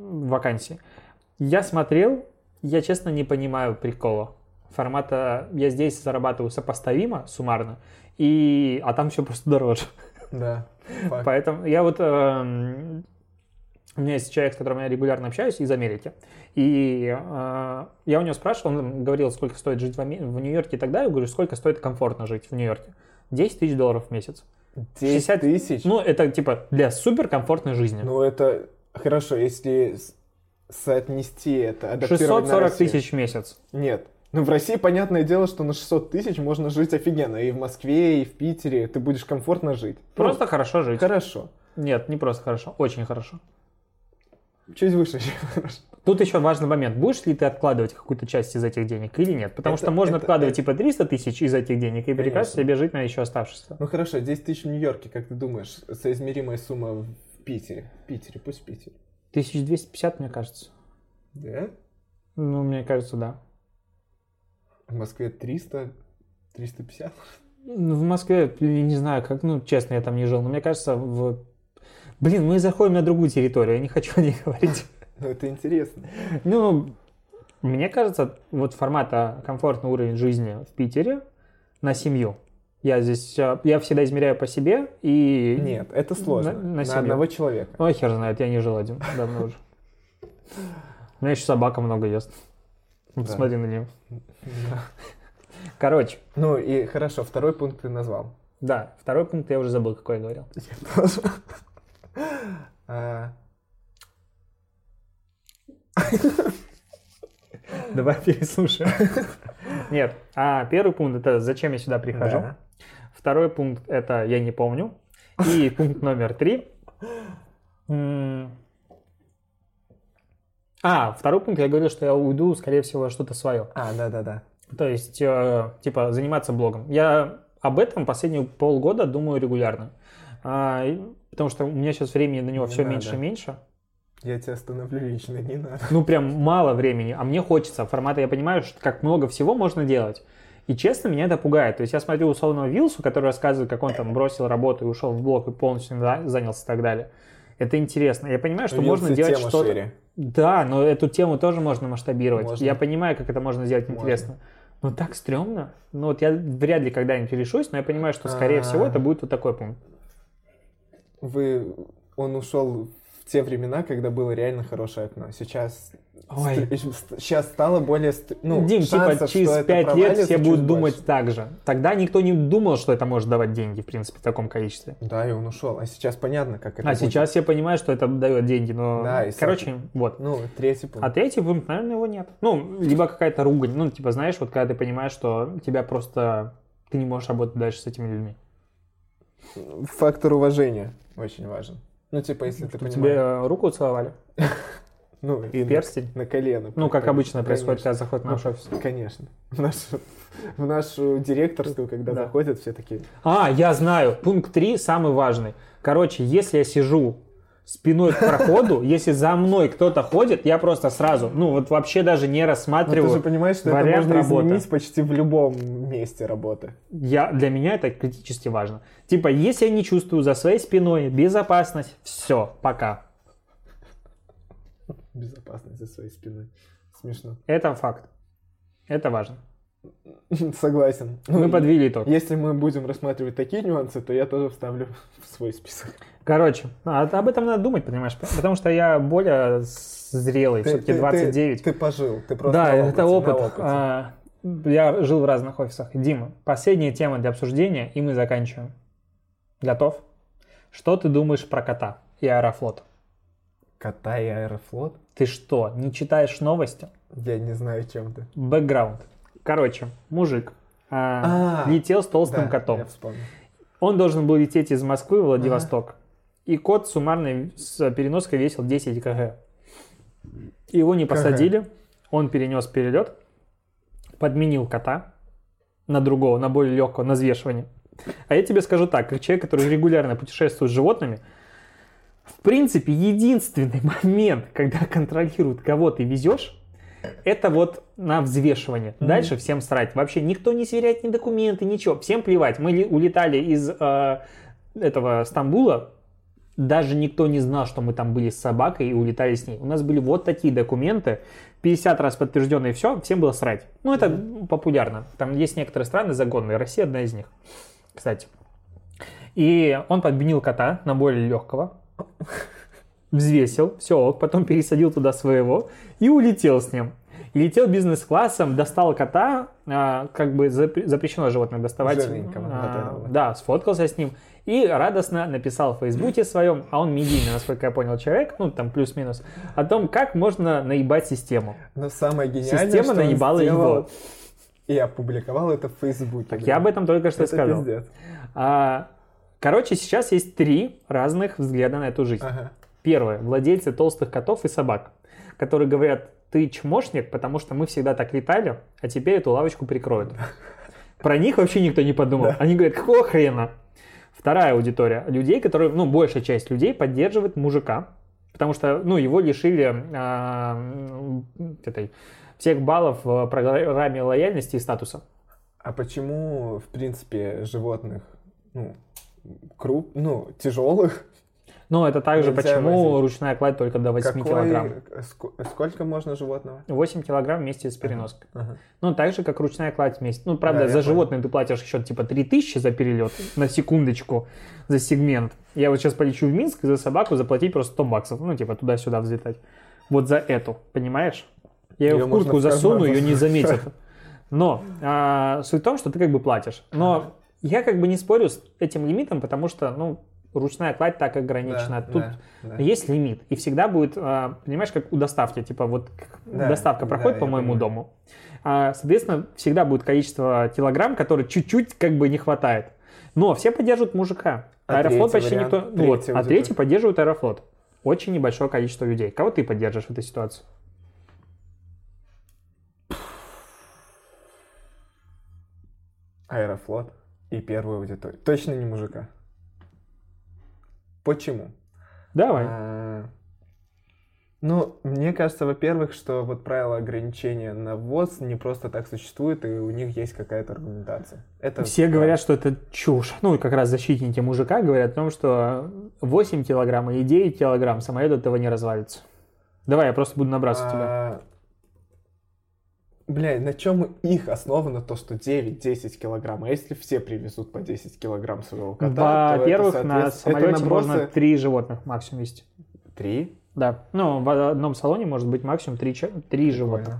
вакансий. Я смотрел, я, честно, не понимаю прикола. Формата я здесь зарабатываю сопоставимо, суммарно, а там все просто дороже. Да. Поэтому я вот... У меня есть человек, с которым я регулярно общаюсь, из Америки. И я у него спрашивал, он говорил, сколько стоит жить в Нью-Йорке и так далее. Я говорю, сколько стоит комфортно жить в Нью-Йорке? 10 тысяч долларов в месяц. 10 тысяч? Ну, это типа для суперкомфортной жизни. Ну, это хорошо, если соотнести это, адаптировать на Россию. 640 тысяч в месяц. Нет. Ну, в России, понятное дело, что на 600 тысяч можно жить офигенно. И в Москве, и в Питере ты будешь комфортно жить. Просто хорошо жить. Хорошо. Нет, не просто хорошо, очень хорошо. Чуть выше, чем хорошо. Тут еще важный момент. Будешь ли ты откладывать какую-то часть из этих денег или нет? Потому что можно откладывать типа 300 тысяч из этих денег и прекрасно себе жить на еще оставшихся. Ну, хорошо, 10 тысяч в Нью-Йорке, как ты думаешь, соизмеримая сумма в Питере? В Питере, пусть в Питере. 1250, мне кажется. Да? Ну, мне кажется, да. В Москве 300, 350? В Москве, не знаю, как, ну, честно, я там не жил, но мне кажется, Блин, мы заходим на другую территорию, я не хочу о ней говорить. Ну, это интересно. Ну, мне кажется, вот формата комфортный уровень жизни в Питере на семью. Я всегда измеряю по себе и... Нет, это сложно. На одного человека. Ой, хер знает, я не жил один давно уже. У меня еще собака много ест. Вот да. Смотри на нее. Да. Короче. Ну и хорошо, второй пункт ты назвал. Да, второй пункт я уже забыл, какой я говорил. Я тоже. Давай переслушаем. Нет, первый пункт это зачем я сюда прихожу. Да. Второй пункт это я не помню. И пункт номер 3. Второй пункт, я говорил, что я уйду, скорее всего, что-то свое. Да. То есть, типа, заниматься блогом. Я об этом последние полгода думаю регулярно. Потому что у меня сейчас времени на него все меньше и меньше. Я тебя остановлю лично, не надо. Ну, прям мало времени, а мне хочется. Формата я понимаю, что как много всего можно делать. И, честно, меня это пугает. То есть, я смотрю условного Вилсу, который рассказывает, как он там бросил работу и ушел в блог и полностью занялся и так далее. Это интересно. Я понимаю, что можно делать что-то... Шире. Да, но эту тему тоже можно масштабировать. Можно. Я понимаю, как это можно сделать интересно. Но так стрёмно. Ну вот я вряд ли когда-нибудь решусь, но я понимаю, что, скорее всего, это будет вот такой пункт. Он ушел в те времена, когда было реально хорошее окно. Сейчас, сейчас стало более... Ну, Дим, шансов, типа, через 5 лет все будут думать больше. Так же. Тогда никто не думал, что это может давать деньги, в принципе, в таком количестве. Да, и он ушел. А сейчас понятно, как это будет. Сейчас я понимаю, что это дает деньги, но... Да, и короче, вот. Ну, третий пункт. А третий пункт, наверное, его нет. Ну, либо какая-то ругань. Ну, типа, знаешь, вот когда ты понимаешь, что тебя просто... Ты не можешь работать дальше с этими людьми. Фактор уважения очень важен. Ну, типа, если ты понимаешь... Тебе руку целовали? Ну, и перстень? На колено. Ну, как обычно происходит, когда заходит в наш офис. Конечно. В нашу директорскую, когда заходят, все такие... А, я знаю. Пункт 3 самый важный. Короче, если я сижу спиной к проходу, если за мной кто-то ходит, я просто сразу, ну, вот вообще даже не рассматриваю. Но ты же понимаешь, что это можно изменить почти в любом месте работы. Для меня это критически важно. Типа, если я не чувствую за своей спиной безопасность, все, пока. Безопасность за своей спиной. Смешно. Это факт. Это важно. Согласен. Мы подвели итог. Если мы будем рассматривать такие нюансы, то я тоже вставлю в свой список. Короче, об этом надо думать, понимаешь? Потому что я более зрелый, все-таки 29. Ты пожил, ты просто да, это опыт. Я жил в разных офисах. Дима, последняя тема для обсуждения, и мы заканчиваем. Готов? Что ты думаешь про кота и Аэрофлот? Кота и Аэрофлот? Ты что, не читаешь новости? Я не знаю, о чем ты. Бэкграунд. Короче, мужик летел с толстым котом. Я вспомнил. Он должен был лететь из Москвы в Владивосток. И кот суммарно с переноской весил 10 кг. Его не посадили. Он перенес перелет. Подменил кота на другого, на более легкого, на взвешивание. А я тебе скажу так, как человек, который регулярно путешествует с животными, в принципе, единственный момент, когда контролируют, кого ты везешь, это вот на взвешивание. Дальше всем срать. Вообще никто не сверяет ни документы, ничего. Всем плевать. Мы улетали из этого Стамбула. Даже никто не знал, что мы там были с собакой и улетали с ней. У нас были вот такие документы. 50 раз подтвержденные, все. Всем было срать. Ну, это популярно. Там есть некоторые страны загонные. Россия одна из них, кстати. И он подменил кота на более легкого. Взвесил, все, потом пересадил туда своего и улетел с ним. Летел бизнес-классом, достал кота, как бы запрещено животных доставать. Да, сфоткался с ним и радостно написал в Фейсбуке своем, а он медийный, насколько я понял, человек, ну там плюс-минус, о том, как можно наебать систему. Но самое гениальное, система что наебала его. И опубликовал это в Фейсбуке. Так, я об этом только что сказал. Короче, сейчас есть три разных взгляда на эту жизнь. Первое. Владельцы толстых котов и собак, которые говорят, ты чмошник, потому что мы всегда так летали, а теперь эту лавочку прикроют. Про них вообще никто не подумал. Да. Они говорят, какого хрена? Вторая аудитория. Людей, которые, ну, большая часть людей поддерживает мужика, потому что, ну, его лишили всех баллов в программе лояльности и статуса. А почему, в принципе, животных, тяжелых, ну, это также почему возить. Ручная кладь только до 8 килограмм. Сколько можно животного? 8 килограмм вместе с переноской. Ну, так же, как ручная кладь вместе. Ну, правда, да, за животное ты платишь еще типа 3000 за перелет, на секундочку, за сегмент. Я вот сейчас полечу в Минск и за собаку заплатить просто $100. Ну, типа туда-сюда взлетать. Вот за эту, понимаешь? Я ее в куртку засуну, ее не заметят. Но суть в том, что ты как бы платишь. Но я как бы не спорю с этим лимитом, потому что, ну, ручная кладь так ограничена. Да, Тут есть лимит. И всегда будет, понимаешь, как у доставки. Типа вот доставка проходит по моему дому. Соответственно, всегда будет количество килограмм, которые чуть-чуть как бы не хватает. Но все поддерживают мужика. Аэрофлот почти никто... А третий поддерживает Аэрофлот. Очень небольшое количество людей. Кого ты поддержишь в этой ситуации? Аэрофлот и первую аудиторию. Точно не мужика. Почему? Давай. Ну, мне кажется, во-первых, что вот правило ограничения на ввоз не просто так существует, и у них есть какая-то аргументация. Все говорят, что это чушь. Ну, как раз защитники мужика говорят о том, что 8 килограмм и 9 килограмм самолет от этого не развалится. Давай, я просто буду набрасывать тебя. Бля, на чем их основано то, что 9-10 килограмм? А если все привезут по 10 килограмм своего кота, то это, соответственно... Во-первых, на самолете можно 3 животных максимум везти. Три? Да. Ну, в одном салоне может быть максимум три животных.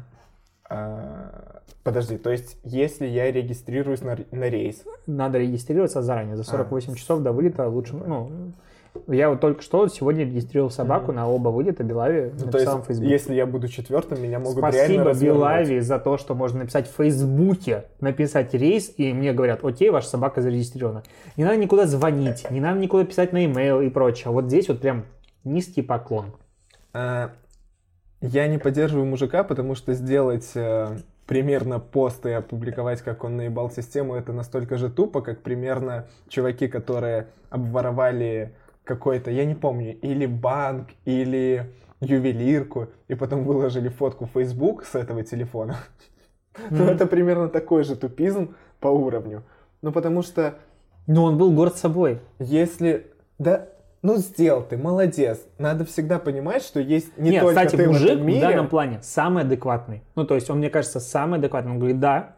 Подожди, то есть, если я регистрируюсь на рейс? Надо регистрироваться заранее, за 48 часов до вылета лучше. Ну, я вот только что сегодня регистрировал собаку на оба вылета Белави, написал в Фейсбуке. Если я буду четвертым, меня могут реально развернуть. Спасибо Белави за то, что можно написать в Фейсбуке, написать рейс, и мне говорят, окей, ваша собака зарегистрирована. Не надо никуда звонить, не надо никуда писать на имейл и прочее. Вот здесь вот прям низкий поклон. Я не поддерживаю мужика, потому что сделать примерно пост и опубликовать, как он наебал систему, это настолько же тупо, как примерно чуваки, которые обворовали какой-то, я не помню, или банк, или ювелирку, и потом выложили фотку в Facebook с этого телефона. Ну, это примерно такой же тупизм по уровню. Ну, потому что... Ну, он был горд собой. Если... Да... Ну, сделал ты, молодец. Надо всегда понимать, что есть не только ты в этом мире. Нет, кстати, мужик в данном плане самый адекватный. Ну, то есть он, мне кажется, самый адекватный. Он говорит, да,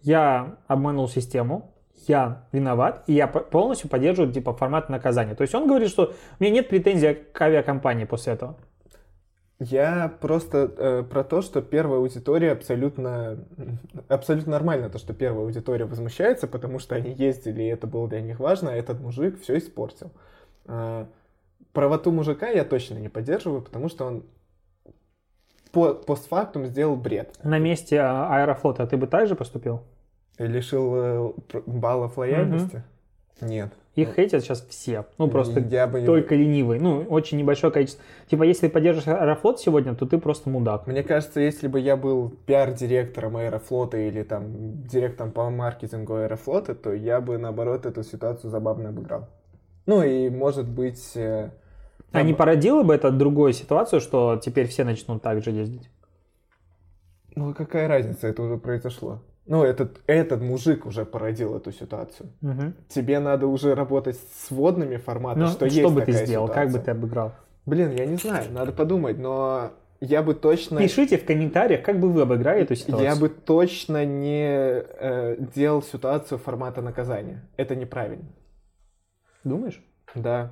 я обманул систему, я виноват, и я полностью поддерживаю, типа, формат наказания. То есть он говорит, что у меня нет претензий к авиакомпании после этого. Я просто про то, что первая аудитория абсолютно нормально, то, что первая аудитория возмущается, потому что они ездили, и это было для них важно, а этот мужик все испортил. Правоту мужика я точно не поддерживаю, потому что он постфактум сделал бред. На месте Аэрофлота ты бы так же поступил? Лишил баллов лояльности? Нет. Их хейтят сейчас все. Ну, просто только ленивые. Ну, очень небольшое количество. Типа, если поддержишь Аэрофлот сегодня, то ты просто мудак. Мне кажется, если бы я был пиар-директором Аэрофлота или там директором по маркетингу Аэрофлота, то я бы, наоборот, эту ситуацию забавно обыграл. Ну и, может быть... А не породило бы это другую ситуацию, что теперь все начнут так же ездить? Ну, какая разница, это уже произошло. Ну, этот мужик уже породил эту ситуацию. Угу. Тебе надо уже работать с вводными форматами, что есть такая ситуация. Что бы ты сделал, как бы ты обыграл? Блин, я не знаю, надо подумать, но я бы точно... Пишите в комментариях, как бы вы обыграли эту ситуацию. Я бы точно не делал ситуацию формата наказания. Это неправильно. Думаешь? Да.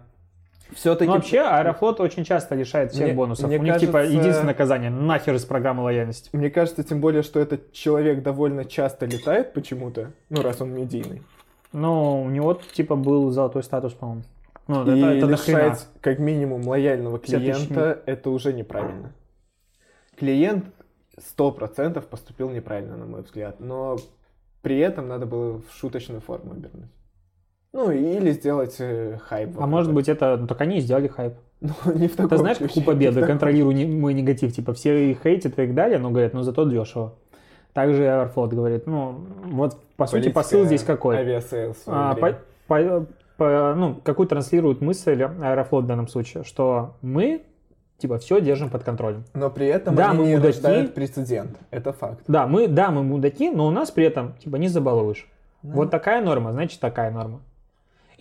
Все-таки... Ну, вообще, Аэрофлот очень часто лишает всех бонусов. У них, кажется, типа, единственное наказание — нахер из программы лояльности. Мне кажется, тем более, что этот человек довольно часто летает почему-то, ну, раз он медийный. Ну, у него, типа, был золотой статус, по-моему. Ну, и это лишать, как минимум, лояльного клиента — это уже неправильно. Клиент 100% поступил неправильно, на мой взгляд, но при этом надо было в шуточную форму обернуть. Ну, или сделать хайп. А может быть, это... Ну, так они и сделали хайп. Ну, не в таком Ты знаешь, как у Победы, контролируй мой негатив. Типа, все хейтят и так далее, но говорят, ну, зато дешево. Также Аэрофлот говорит, ну, вот, по сути, посыл здесь какой? Авиасейлс. Ну, какую транслирует мысль Аэрофлот в данном случае? Что мы, типа, все держим под контролем. Но при этом они не рождают прецедент. Это факт. Да, мы мудаки, но у нас при этом, типа, не забалуешь. Вот такая норма, значит, такая норма.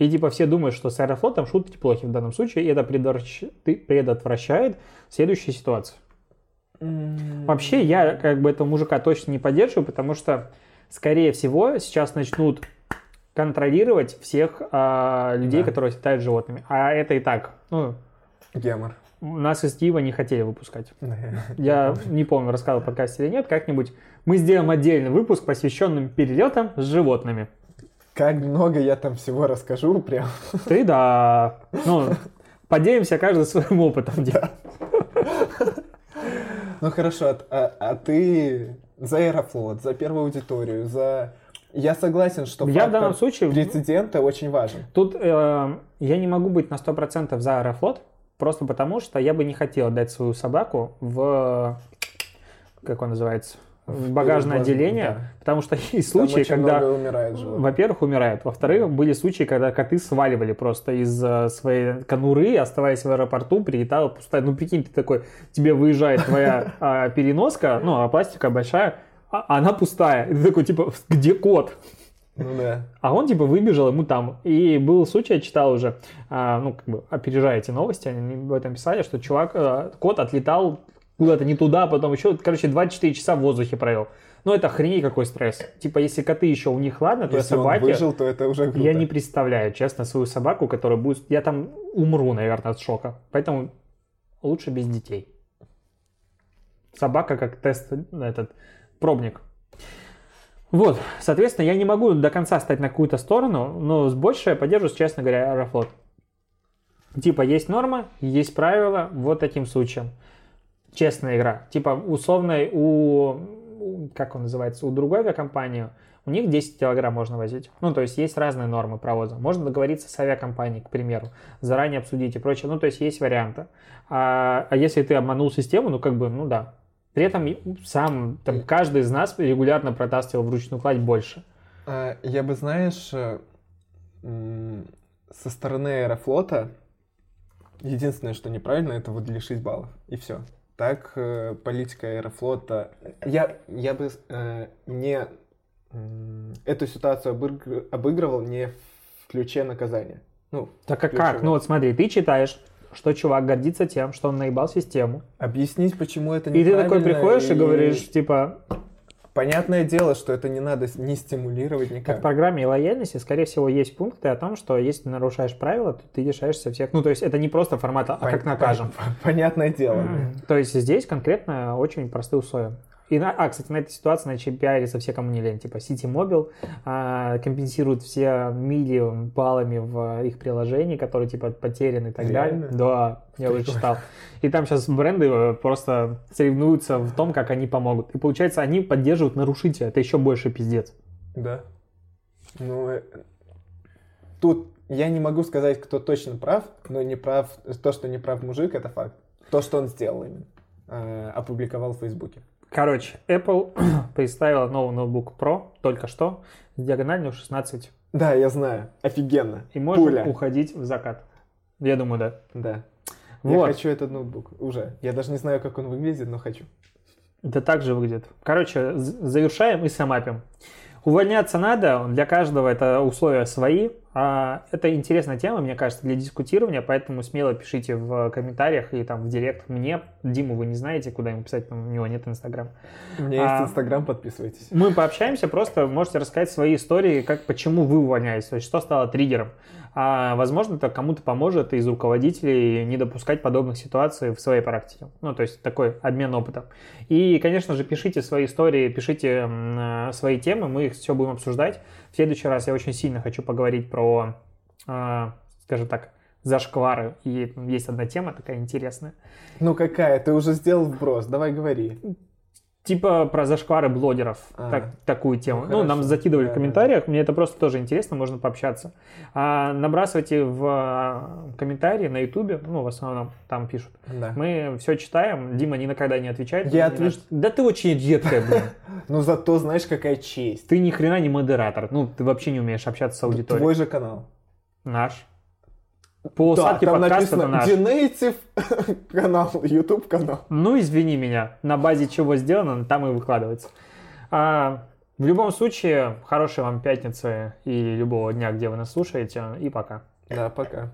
И типа все думают, что с Аэрофлотом шутки плохи в данном случае, и это предотвращает следующую ситуацию. Вообще, я как бы этого мужика точно не поддерживаю, потому что, скорее всего, сейчас начнут контролировать всех людей, которые летают с животными. А это и так. Ну, гемор. Нас из Киева не хотели выпускать. Я не помню, рассказывал в подкасте или нет, как-нибудь мы сделаем отдельный выпуск, посвященный перелетам с животными. Как много я там всего расскажу, прям. Ты да. Ну, поделимся каждый своим опытом. Да. Ну хорошо, а ты за Аэрофлот, за первую аудиторию, за... Я согласен, что фактор в данном случае... прецедента очень важен. Тут я не могу быть на 100% за Аэрофлот, просто потому что я бы не хотел отдать свою собаку в... Как он называется? В багажное отделение, да. Потому что есть случаи, когда, во-первых, умирают, во-вторых, были случаи, когда коты сваливали просто из своей конуры, оставаясь в аэропорту, прилетала пустая, ну прикинь, ты такой, тебе выезжает твоя переноска, ну а пластика большая, она пустая, ты такой типа, где кот? Ну да. А он типа выбежал ему там. И был случай, я читал уже, ну как бы опережая эти новости, они об этом писали, что кот отлетал куда-то не туда, потом еще, короче, 24 часа в воздухе провел. Ну, это охренеть какой стресс. Типа, если коты еще у них, ладно, то если собаки... Если он выжил, то это уже круто. Я не представляю, честно, свою собаку, которая будет... Я там умру, наверное, от шока. Поэтому лучше без детей. Собака как тест, этот пробник. Вот, соответственно, я не могу до конца стать на какую-то сторону, но больше я поддерживаю, честно говоря, Аэрофлот. Типа, есть норма, есть правила, вот таким случаем. Честная игра. Типа, условно, как он называется, у другой авиакомпании, у них 10 килограмм можно возить. Ну, то есть, есть разные нормы провоза. Можно договориться с авиакомпанией, к примеру, заранее обсудить и прочее. Ну, то есть, есть варианты. А если ты обманул систему, ну, как бы, ну, да. При этом сам, там, каждый из нас регулярно протаскивал вручную кладь больше. Я бы, знаешь, со стороны Аэрофлота единственное, что неправильно, это вот лишить баллов. И все. Так политика Аэрофлота... Я бы не эту ситуацию обыгрывал не в ключе наказания. Ну, так а как? Ну вот смотри, ты читаешь... что чувак гордится тем, что он наебал систему. Объяснить, почему это неправильно. И ты такой приходишь и говоришь, типа... Понятное дело, что это не надо не стимулировать никак. Как в программе лояльности, скорее всего, есть пункты о том, что если ты нарушаешь правила, то ты лишаешься всех... Ну, то есть это не просто формат, а как накажем. Понятное дело. То есть здесь конкретно очень простые условия. Кстати, на этой ситуации начали пиариться все, кому не лень. Типа Ситимобил компенсирует все мили баллами в их приложении, которые типа потеряны и так далее. Да, я уже читал. И там сейчас бренды просто соревнуются в том, как они помогут. И получается, они поддерживают нарушителя. Это еще больше пиздец. Да. Ну, тут я не могу сказать, кто точно прав, но не прав. То, что не прав мужик, это факт. То, что он сделал именно. Опубликовал в Фейсбуке. Короче, Apple представила новый ноутбук Pro только что с диагональю 16. Да, я знаю. Офигенно. И можно уходить в закат. Я думаю, да. Да. Вот. Я хочу этот ноутбук уже. Я даже не знаю, как он выглядит, но хочу. Да так же выглядит. Короче, завершаем и самапим. Увольняться надо. Для каждого это условия свои. Это интересная тема, мне кажется, для дискутирования, поэтому смело пишите в комментариях и там в директ мне. Диму вы не знаете, куда ему писать, у него нет Инстаграма. У меня есть Инстаграм, подписывайтесь. Мы пообщаемся, просто можете рассказать свои истории, почему вы увольняетесь, то есть что стало триггером. Возможно, это кому-то поможет из руководителей не допускать подобных ситуаций в своей практике. Ну, то есть такой обмен опытом. И, конечно же, пишите свои истории, пишите свои темы, мы их все будем обсуждать. В следующий раз я очень сильно хочу поговорить про, скажем так, зашквары. И есть одна тема такая интересная. Ну какая? Ты уже сделал вброс, давай говори. Типа про зашквары блогеров, такую тему. Ну, нам закидывали в комментариях, мне это просто тоже интересно, можно пообщаться. Набрасывайте в комментарии на Ютубе, ну, в основном там пишут. Да. Мы все читаем, Дима никогда не отвечает. Я отвечу. Да ты очень редкая, блин. Ну, зато знаешь, какая честь. Ты ни хрена не модератор, ну, ты вообще не умеешь общаться с аудиторией. Твой же канал. Наш. По усадке подкаста это наш. Динейтив канал, YouTube канал. Ну, извини меня, на базе чего сделано, там и выкладывается. В любом случае, хорошей вам пятницы и любого дня, где вы нас слушаете, и пока. Да, пока.